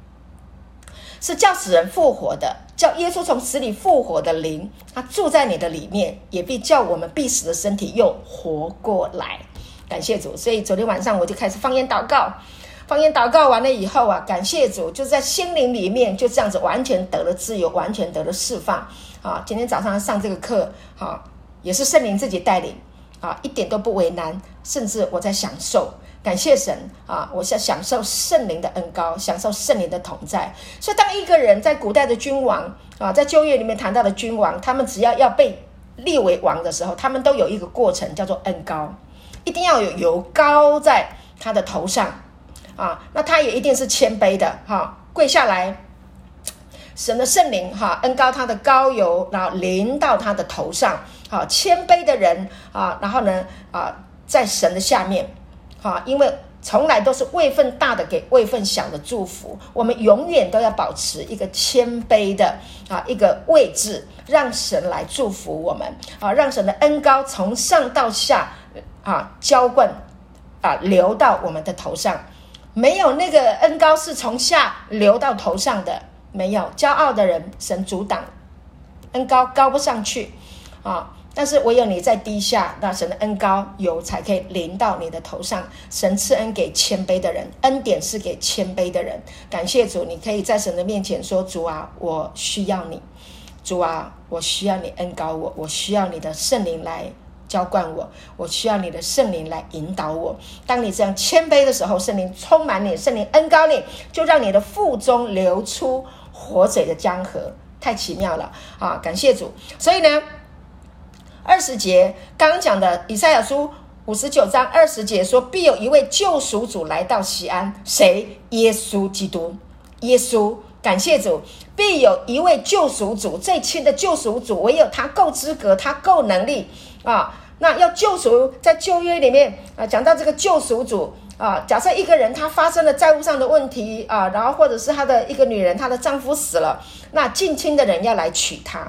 是叫死人复活的，叫耶稣从死里复活的灵，他住在你的里面，也必叫我们必死的身体又活过来。感谢主。所以昨天晚上我就开始方言祷告完了以后感谢主，就在心灵里面就这样子完全得了自由，完全得了释放今天早上上这个课也是圣灵自己带领一点都不为难，甚至我在享受。感谢神我在享受圣灵的恩膏，享受圣灵的同在。所以当一个人在古代的君王在旧约里面谈到的君王，他们只要被立为王的时候，他们都有一个过程叫做恩膏，一定要有油膏在他的头上那他也一定是谦卑的跪下来，神的圣灵恩膏他的膏油，然后淋到他的头上谦卑的人然后呢在神的下面因为从来都是位份大的给位份小的祝福。我们永远都要保持一个谦卑的一个位置，让神来祝福我们让神的恩膏从上到下浇灌流到我们的头上。没有那个恩膏是从下流到头上的，没有。骄傲的人神阻挡，恩膏高不上去但是唯有你在低下，那神的恩膏油才可以淋到你的头上。神赐恩给谦卑的人，恩典是给谦卑的人。感谢主，你可以在神的面前说，主啊，我需要你，主啊，我需要你恩膏我，我需要你的圣灵来浇灌我，我需要你的圣灵来引导我。当你这样谦卑的时候，圣灵充满你，圣灵恩膏你，就让你的腹中流出活水的江河。太奇妙了感谢主。所以呢，20节刚刚讲的以赛亚书59章20节说，必有一位救赎主来到西安，谁？耶稣基督，耶稣。感谢主，必有一位救赎主，最亲的救赎主，唯有他够资格，他够能力那要救赎，在旧约里面讲到这个救赎主假设一个人他发生了债务上的问题然后或者是他的一个女人，她的丈夫死了，那近亲的人要来娶她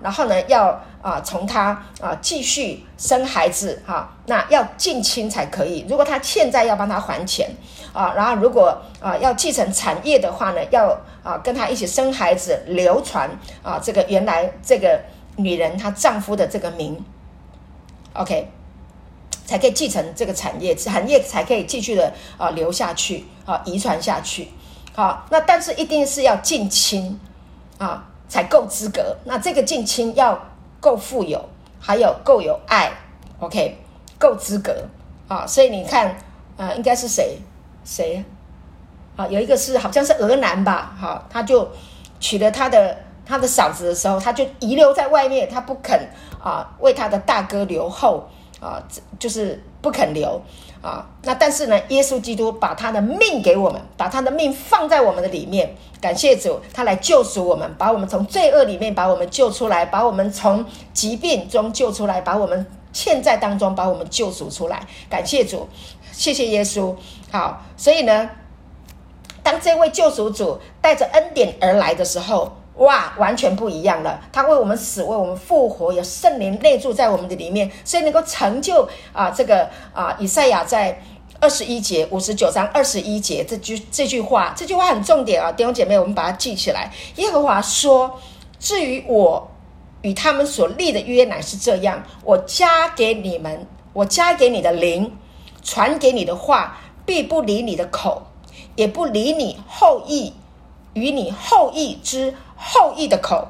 然后呢要从她继续生孩子那要近亲才可以。如果他欠债要帮他还钱然后如果要继承产业的话呢，要跟他一起生孩子，流传这个原来这个女人她丈夫的这个名 OK， 才可以继承这个产业才可以继续的留下去遗传下去。好，那但是一定是要近亲才够资格，那这个近亲要够富有，还有够有爱 ，OK， 够资格所以你看，应该是谁？有一个是好像是俄男吧，他就娶了他的嫂子的时候，他就遗留在外面，他不肯为他的大哥留后就是不肯留那但是呢，耶稣基督把他的命给我们，把他的命放在我们的里面，感谢主，他来救赎我们，把我们从罪恶里面把我们救出来，把我们从疾病中救出来，把我们欠债当中把我们救赎出来，感谢主，谢谢耶稣。好，所以呢，当这位救赎主带着恩典而来的时候，哇，完全不一样了，他为我们死，为我们复活，有圣灵内住在我们的里面，所以能够成就这个以赛亚在59章21节这句话很重点弟兄姐妹，我们把它记起来。耶和华说，至于我与他们所立的约乃是这样，我加给你的灵，传给你的话，必不离你的口，也不离你后裔与你后裔之后裔的口，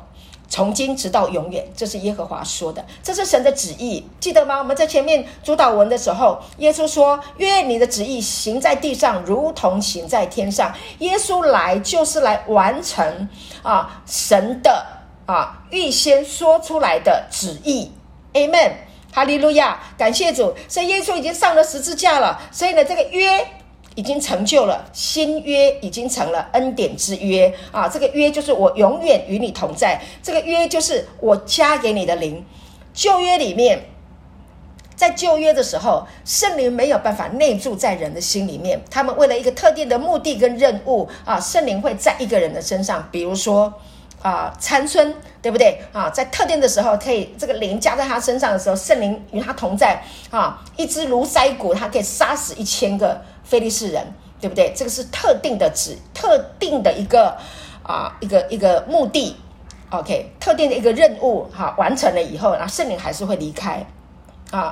从今直到永远。这是耶和华说的，这是神的旨意，记得吗？我们在前面主导文的时候，耶稣说，愿你的旨意行在地上，如同行在天上。耶稣来就是来完成神的预先说出来的旨意。 Amen， Hallelujah， 感谢主。所以耶稣已经上了十字架了，所以呢，这个约已经成就了，新约已经成了恩典之约这个约就是我永远与你同在，这个约就是我加给你的灵。旧约里面，在旧约的时候，圣灵没有办法内住在人的心里面，他们为了一个特定的目的跟任务圣灵会在一个人的身上，比如说参孙，对不对在特定的时候可以，这个灵加在他身上的时候，圣灵与他同在一只颅腮骨他可以杀死1000个非利士人，对不对？这个是特定的一个目的 ，OK， 特定的一个任务完成了以后，然后圣灵还是会离开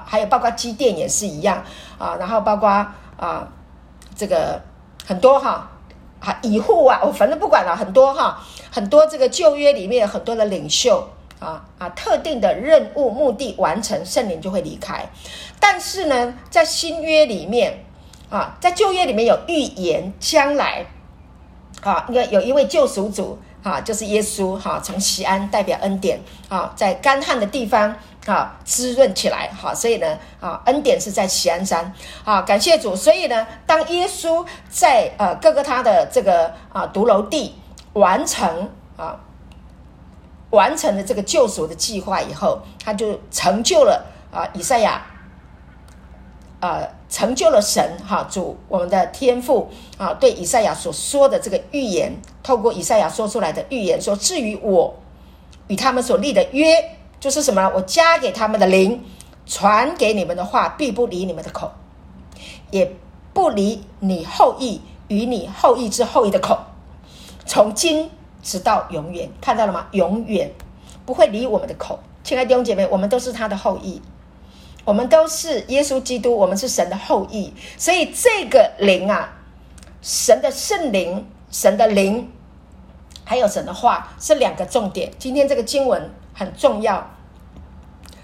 还有包括基甸也是一样然后包括这个很多以护我反正不管了，很多这个旧约里面很多的领袖特定的任务目的完成，圣灵就会离开。但是呢，在新约里面在旧约里面有预言将来因为有一位救赎主就是耶稣从西安代表恩典在干旱的地方滋润起来所以呢恩典是在锡安山感谢主。所以呢，当耶稣在各各他的这个独楼地完成了这个救赎的计划以后，他就成就了以赛亚成就了神主我们的天父对以赛亚所说的这个预言，透过以赛亚说出来的预言说，至于我与他们所立的约就是什么呢？我加给他们的灵，传给你们的话，必不离你们的口，也不离你后裔与你后裔之后裔的口，从今直到永远。看到了吗？永远不会离我们的口。亲爱的弟兄姐妹，我们都是他的后裔，我们都是耶稣基督，我们是神的后裔。所以这个灵神的圣灵，神的灵还有神的话是两个重点。今天这个经文很重要，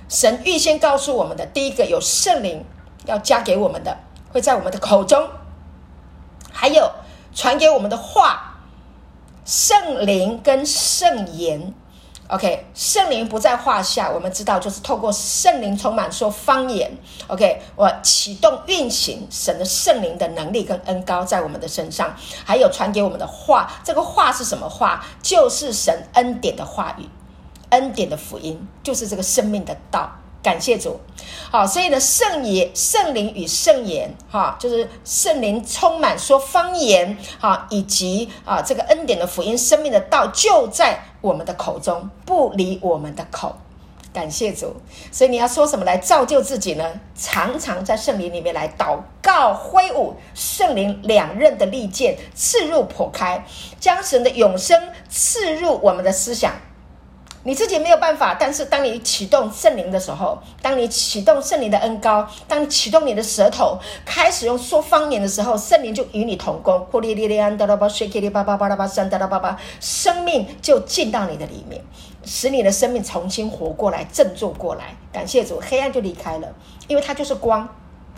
神预先告诉我们的第一个，有圣灵要加给我们的，会在我们的口中，还有传给我们的话，圣灵跟圣言 OK， 圣灵不在话下，我们知道就是透过圣灵充满说方言 OK， 我启动运行神的圣灵的能力跟恩膏在我们的身上，还有传给我们的话，这个话是什么话？就是神恩典的话语，恩典的福音，就是这个生命的道，感谢主。好，所以呢，圣灵与圣言就是圣灵充满说方言以及这个恩典的福音，生命的道就在我们的口中，不离我们的口，感谢主。所以你要说什么来造就自己呢？常常在圣灵里面来祷告，挥舞圣灵两刃的利剑，刺入剖开，将神的永生刺入我们的思想，你自己没有办法，但是当你启动圣灵的时候，当你启动圣灵的恩膏，当你启动你的舌头开始用说方言的时候，圣灵就与你同工，生命就进到你的里面，使你的生命重新活过来，振作过来。感谢主，黑暗就离开了，因为它就是光。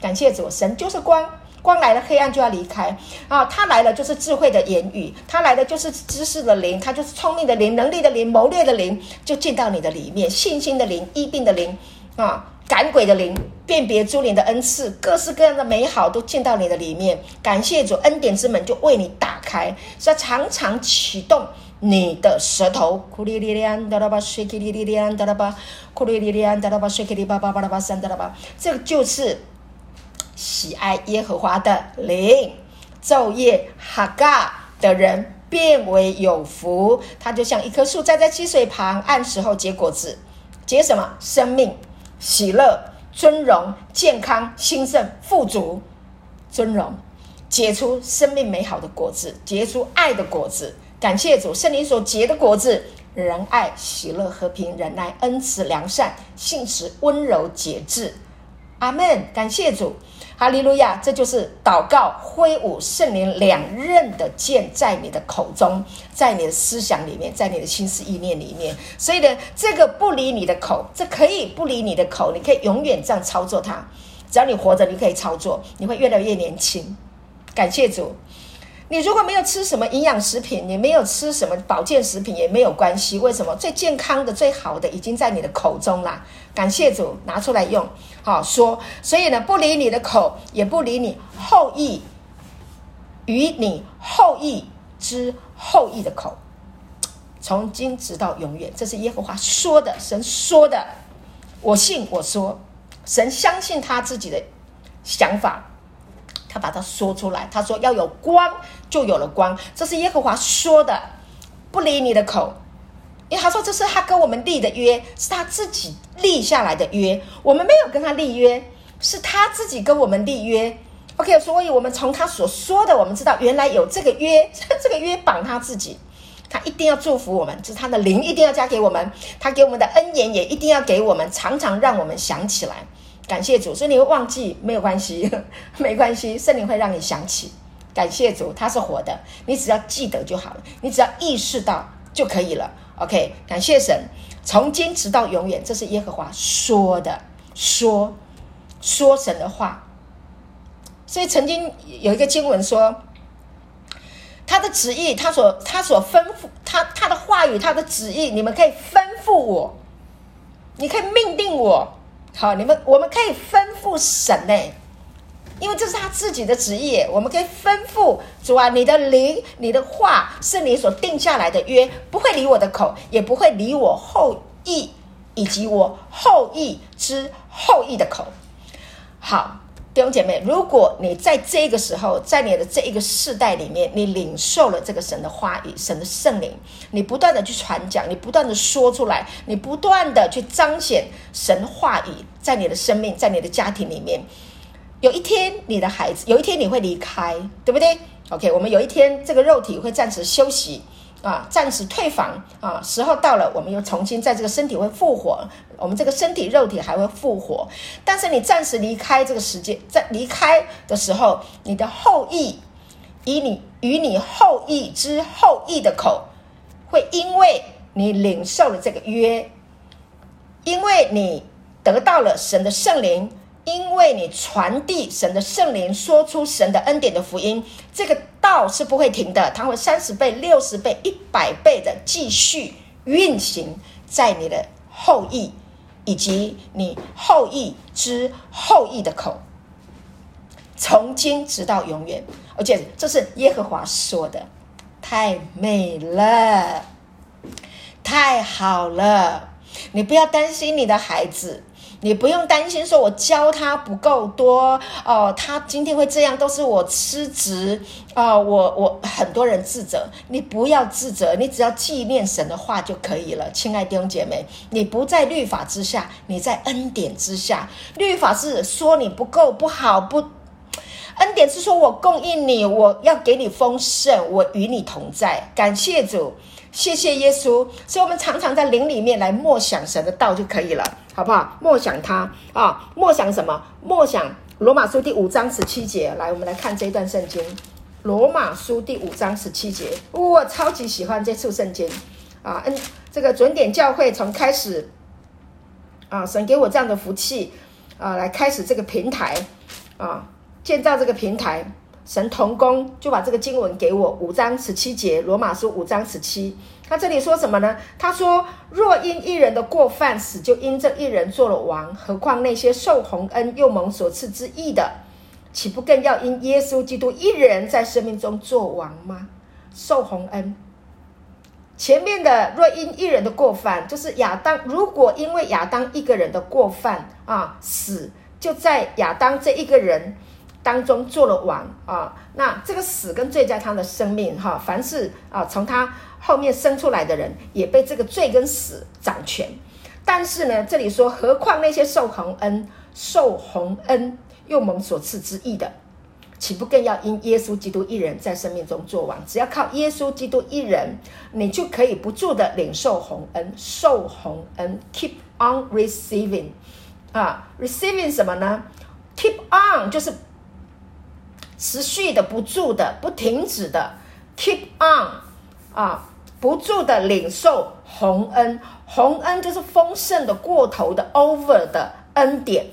感谢主，神就是光，光来了黑暗就要离开啊！他来了就是智慧的言语，他来了就是知识的灵，他就是聪明的灵，能力的灵，谋略的灵，就进到你的里面，信心的灵，医病的灵啊，赶鬼的灵，辨别诸灵的恩赐，各式各样的美好都进到你的里面。感谢主，恩典之门就为你打开。所以常常启动你的舌头，这个就是喜爱耶和华的灵，昼夜哈嘎的人变为有福。他就像一棵树栽在溪水旁，按时候结果子，结什么？生命、喜乐、尊荣、健康、兴盛、富足、尊荣，结出生命美好的果子，结出爱的果子。感谢主，圣灵所结的果子，仁爱、喜乐、和平、忍耐、恩慈、良善、信实、温柔、节制。阿们，感谢主，哈利路亚！这就是祷告挥舞圣灵两刃的剑，在你的口中，在你的思想里面，在你的心思意念里面。所以呢，这个不离你的口，这可以不离你的口，你可以永远这样操作它。只要你活着，你可以操作，你会越来越年轻。感谢主。你如果没有吃什么营养食品，你没有吃什么保健食品也没有关系，为什么？最健康的最好的已经在你的口中啦。感谢主，拿出来用，好说。所以呢，不离你的口，也不离你后裔与你后裔之后裔的口，从今直到永远。这是耶和华说的，神说的，我信我说。神相信他自己的想法，他把它说出来，他说要有光就有了光，这是耶和华说的，不离你的口。因为他说这是他跟我们立的约，是他自己立下来的约，我们没有跟他立约，是他自己跟我们立约。 OK， 所以我们从他所说的，我们知道原来有这个约，这个约绑他自己，他一定要祝福我们，就是他的灵一定要加给我们，他给我们的恩言也一定要给我们，常常让我们想起来。感谢主，所以你会忘记没有关系，没关系，圣灵会让你想起。感谢主，他是活的，你只要记得就好了，你只要意识到就可以了。 OK， 感谢神，从今直到永远，这是耶和华说的，说神的话。所以曾经有一个经文说，他的旨意，他所吩咐他的话语，他的旨意，你们可以吩咐我，你可以命定我。好，我们可以吩咐神呢，因为这是他自己的旨意，我们可以吩咐主啊，你的灵，你的话是你所定下来的约，不会离我的口，也不会离我后裔以及我后裔之后裔的口。好，弟兄姐妹，如果你在这个时候，在你的这一个世代里面，你领受了这个神的话语，神的圣灵，你不断的去传讲，你不断的说出来，你不断的去彰显神话语，在你的生命，在你的家庭里面，有一天你的孩子，有一天你会离开，对不对？ OK， 我们有一天这个肉体会暂时休息啊，暂时退房啊，时候到了，我们又重新在这个身体会复活，我们这个身体肉体还会复活。但是你暂时离开这个时间，在离开的时候，你的后裔与你后裔之后裔的口，会因为你领受了这个约，因为你得到了神的圣灵，因为你传递神的圣灵，说出神的恩典的福音，这个道是不会停的，它会30倍、60倍、100倍的继续运行在你的后裔以及你后裔之后裔的口，从今直到永远。而且这是耶和华说的，太美了，太好了。你不要担心你的孩子，你不用担心说我教他不够多哦，他今天会这样都是我失职哦，我很多人自责，你不要自责，你只要纪念神的话就可以了。亲爱弟兄姐妹，你不在律法之下，你在恩典之下。律法是说你不够不好，不，恩典是说我供应你，我要给你丰盛，我与你同在。感谢主，谢谢耶稣。所以我们常常在灵里面来默想神的道就可以了，好不好？默想他啊，默想什么？默想罗马书第5章17节。来，我们来看这一段圣经，罗马书第5章17节。我超级喜欢这处圣经啊！这个准点教会从开始啊，神给我这样的福气啊，来开始这个平台啊，建造这个平台，神同工就把这个经文给我，5章17节，罗马书5章17。他这里说什么呢？他说，若因一人的过犯死，就因这一人做了王，何况那些受洪恩又蒙所赐之义的，岂不更要因耶稣基督一人在生命中做王吗？受洪恩，前面的若因一人的过犯，就是亚当，如果因为亚当一个人的过犯啊死，就在亚当这一个人当中做了王啊，那这个死跟罪在他的生命哈，凡是啊从他后面生出来的人，也被这个罪跟死掌权。但是呢，这里说何况那些受洪恩又蒙所赐之义的，岂不更要因耶稣基督一人在生命中作王？只要靠耶稣基督一人，你就可以不住的领受洪恩，受洪恩 ，keep on receiving 啊 ，receiving 什么呢 ？keep on 就是持续的、不住的、不停止的 keep on 啊，不住的领受洪恩。洪恩就是丰盛的、过头的、over 的恩典，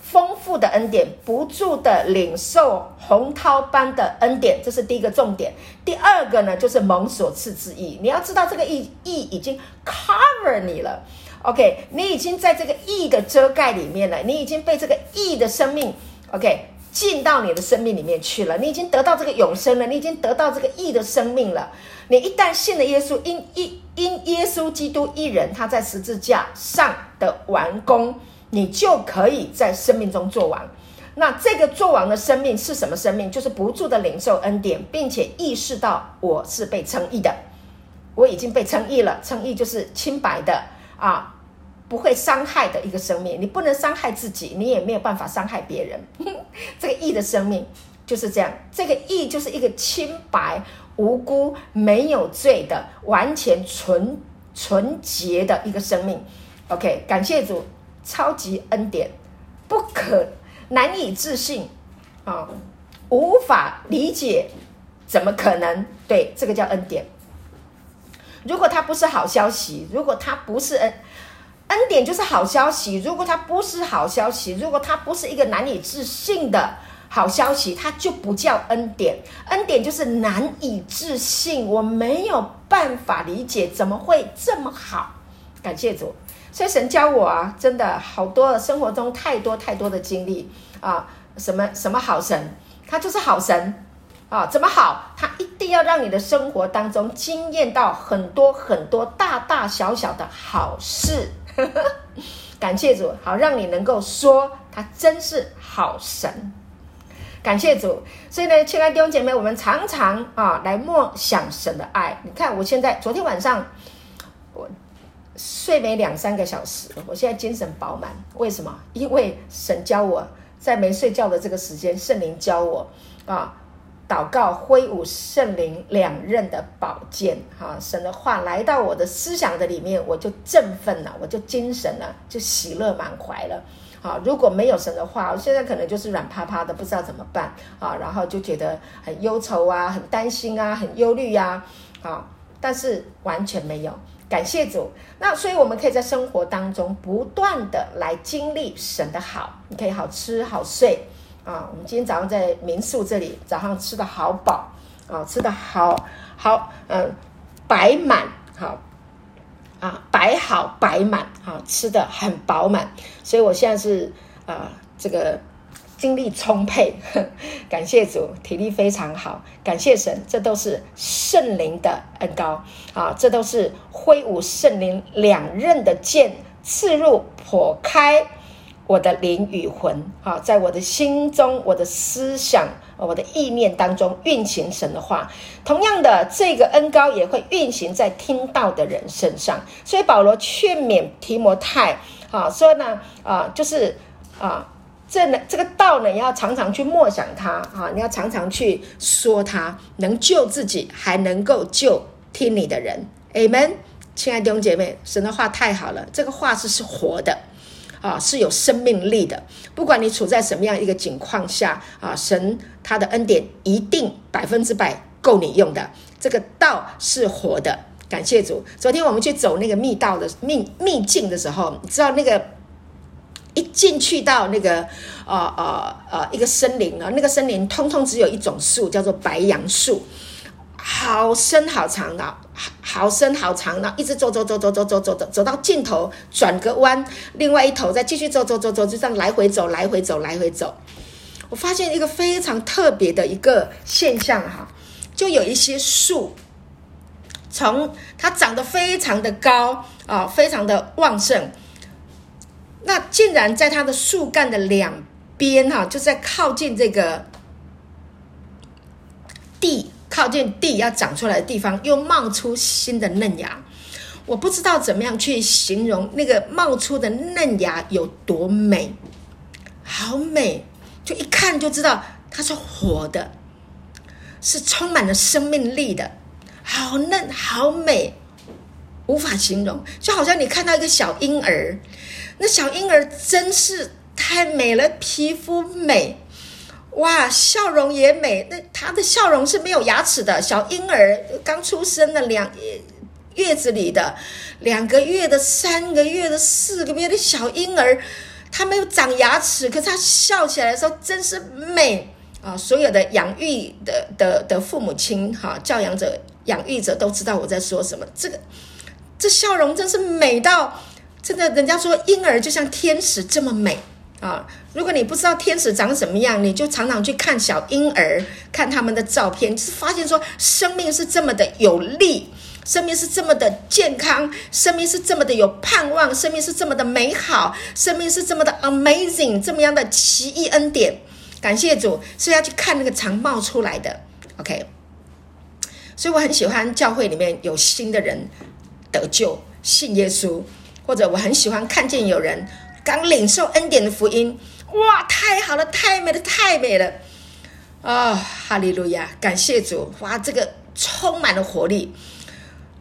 丰富的恩典，不住的领受洪涛般的恩典，这是第一个重点。第二个呢，就是蒙所赐之义。你要知道这个义已经 cover 你了 ，OK， 你已经在这个义的遮盖里面了，你已经被这个义的生命 ，OK。进到你的生命里面去了，你已经得到这个永生了，你已经得到这个义的生命了。你一旦信了耶稣，因耶稣基督一人他在十字架上的完工，你就可以在生命中做王。那这个做王的生命是什么生命？就是不住的领受恩典，并且意识到我是被称义的，我已经被称义了。称义就是清白的啊，不会伤害的一个生命，你不能伤害自己，你也没有办法伤害别人。这个义的生命就是这样，这个义就是一个清白、无辜、没有罪的、完全纯洁的一个生命。OK， 感谢主，超级恩典，不可难以置信啊，无法理解，怎么可能？对，这个叫恩典。如果它不是好消息，如果它不是恩典就是好消息，如果它不是好消息，如果它不是一个难以置信的好消息，它就不叫恩典。恩典就是难以置信，我没有办法理解怎么会这么好。感谢主，所以神教我啊，真的好多生活中太多的经历啊，什么好神，他就是好神啊，怎么好？他一定要让你的生活当中经验到很多大小的好事。感谢主，好让你能够说他真是好神。感谢主。所以呢，亲爱的弟兄姐妹，我们常常啊来默想神的爱。你看我现在，昨天晚上我睡没2-3个小时，我现在精神饱满。为什么？因为神教我在没睡觉的这个时间，圣灵教我啊祷告，挥舞圣灵两刃的宝剑啊，神的话来到我的思想的里面，我就振奋了，我就精神了，就喜乐满怀了啊！如果没有神的话，我现在可能就是软趴趴的，不知道怎么办啊，然后就觉得很忧愁啊，很担心啊，很忧虑啊啊！但是完全没有，感谢主。那所以我们可以在生活当中不断的来经历神的好，你可以好吃好睡啊，我们今天早上在民宿这里，早上吃的好饱啊，吃的好，摆满好啊，摆好摆满啊，吃的很饱满，所以我现在是这个精力充沛，感谢主，体力非常好，感谢神，这都是圣灵的恩膏啊，这都是挥舞圣灵两刃的剑，刺入破开我的灵与魂啊，在我的心中、我的思想、我的意念当中运行神的话。同样的，这个恩膏也会运行在听到的人身上。所以保罗劝勉提摩太啊，说呢就是这个道呢，你要常常去默想它啊，你要常常去说它，能救自己，还能够救听你的人。Amen。 亲爱的弟兄姐妹，神的话太好了，这个话是活的啊，是有生命力的。不管你处在什么样一个境况下啊，神他的恩典一定100%够你用的。这个道是活的，感谢主。昨天我们去走那个密道的 秘境的时候，你知道那个一进去到那个一个森林啊，那个森林通通只有一种树，叫做白杨树，好深好长的，好深好长的，一直走到尽头，转个弯，另外一头再继续走，就这样来回走。我发现一个非常特别的一个现象哈，就有一些树，从它长得非常的高啊，非常的旺盛，那竟然在它的树干的两边哈，就在靠近这个地，靠近地要长出来的地方，又冒出新的嫩芽。我不知道怎么样去形容那个冒出的嫩芽有多美，好美，就一看就知道它是活的，是充满了生命力的，好嫩好美，无法形容。就好像你看到一个小婴儿，那小婴儿真是太美了，皮肤美，哇，笑容也美。那他的笑容是没有牙齿的，小婴儿刚出生的，月子里的2个月的、3个月的、4个月的小婴儿，他没有长牙齿，可是他笑起来的时候真是美啊！所有的养育 的父母亲哈、啊，教养者、养育者都知道我在说什么。这笑容真是美到，真的，人家说婴儿就像天使这么美啊！如果你不知道天使长什么样，你就常常去看小婴儿，看他们的照片，就是发现说生命是这么的有力，生命是这么的健康，生命是这么的有盼望，生命是这么的美好，生命是这么的 amazing， 这么样的奇异恩典。感谢主，是要去看那个常冒出来的 OK。 所以我很喜欢教会里面有新的人得救信耶稣，或者我很喜欢看见有人刚领受恩典的福音，哇，太好了，太美了，太美了哦，哈利路亚，感谢主。哇，这个充满了活力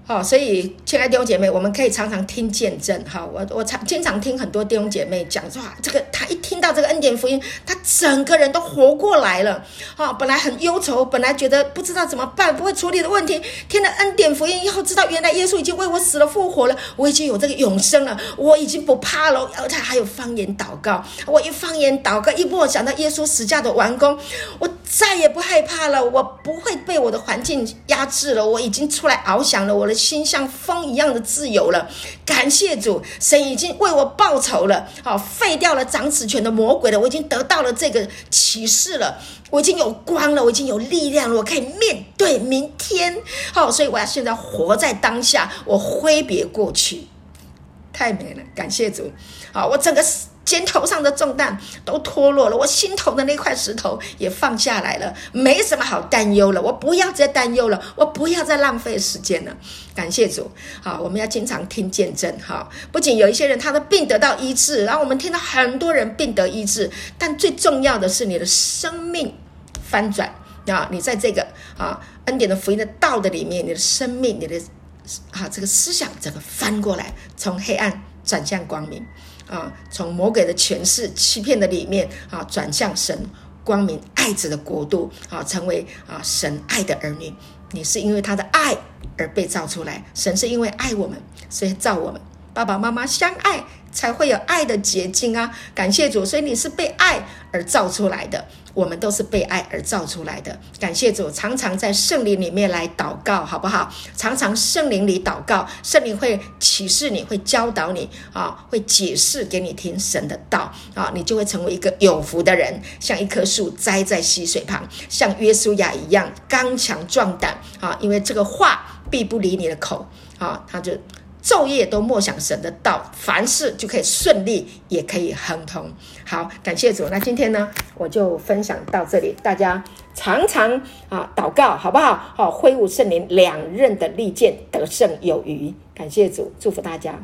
哦。所以亲爱的弟兄姐妹，我们可以常常听见证哈。我经常听很多弟兄姐妹讲说，这个他一听到这个恩典福音，他整个人都活过来了哦。本来很忧愁，本来觉得不知道怎么办，不会处理的问题，听了恩典福音以后，知道原来耶稣已经为我死了复活了，我已经有这个永生了，我已经不怕了。而且还有方言祷告，我一方言祷告，一默想到耶稣十架的完工，我再也不害怕了，我不会被我的环境压制了，我已经出来翱翔了，我的心像风一样的自由了。感谢主，神已经为我报仇了哦，废掉了掌死权的魔鬼了，我已经得到了这个启示了，我已经有光了，我已经有力量了，我可以面对明天哦。所以我要现在活在当下，我挥别过去，太美了，感谢主哦。我整个肩头上的重担都脱落了，我心头的那块石头也放下来了，没什么好担忧了，我不要再担忧了，我不要再浪费时间了，感谢主好，我们要经常听见证好。不仅有一些人他的病得到医治，然后我们听到很多人病得医治，但最重要的是你的生命翻转啊！你在这个恩典的福音的道的里面，你的生命，你的这个思想整个翻过来，从黑暗转向光明啊，从魔鬼的权势欺骗的里面啊，转向神光明爱子的国度啊，成为神爱的儿女。你是因为他的爱而被造出来，神是因为爱我们所以造我们，爸爸妈妈相爱才会有爱的结晶啊，感谢主。所以你是被爱而造出来的，我们都是被爱而造出来的，感谢主。常常在圣灵里面来祷告好不好？常常圣灵里祷告，圣灵会启示你，会教导你啊，会解释给你听神的道啊，你就会成为一个有福的人，像一棵树栽在溪水旁，像约书亚一样刚强壮胆啊，因为这个话必不离你的口啊，他就昼夜都默想神的道，凡事就可以顺利，也可以亨通。好，感谢主。那今天呢，我就分享到这里。大家常常祷告，好不好？挥舞圣灵两刃的利剑，得胜有余。感谢主，祝福大家。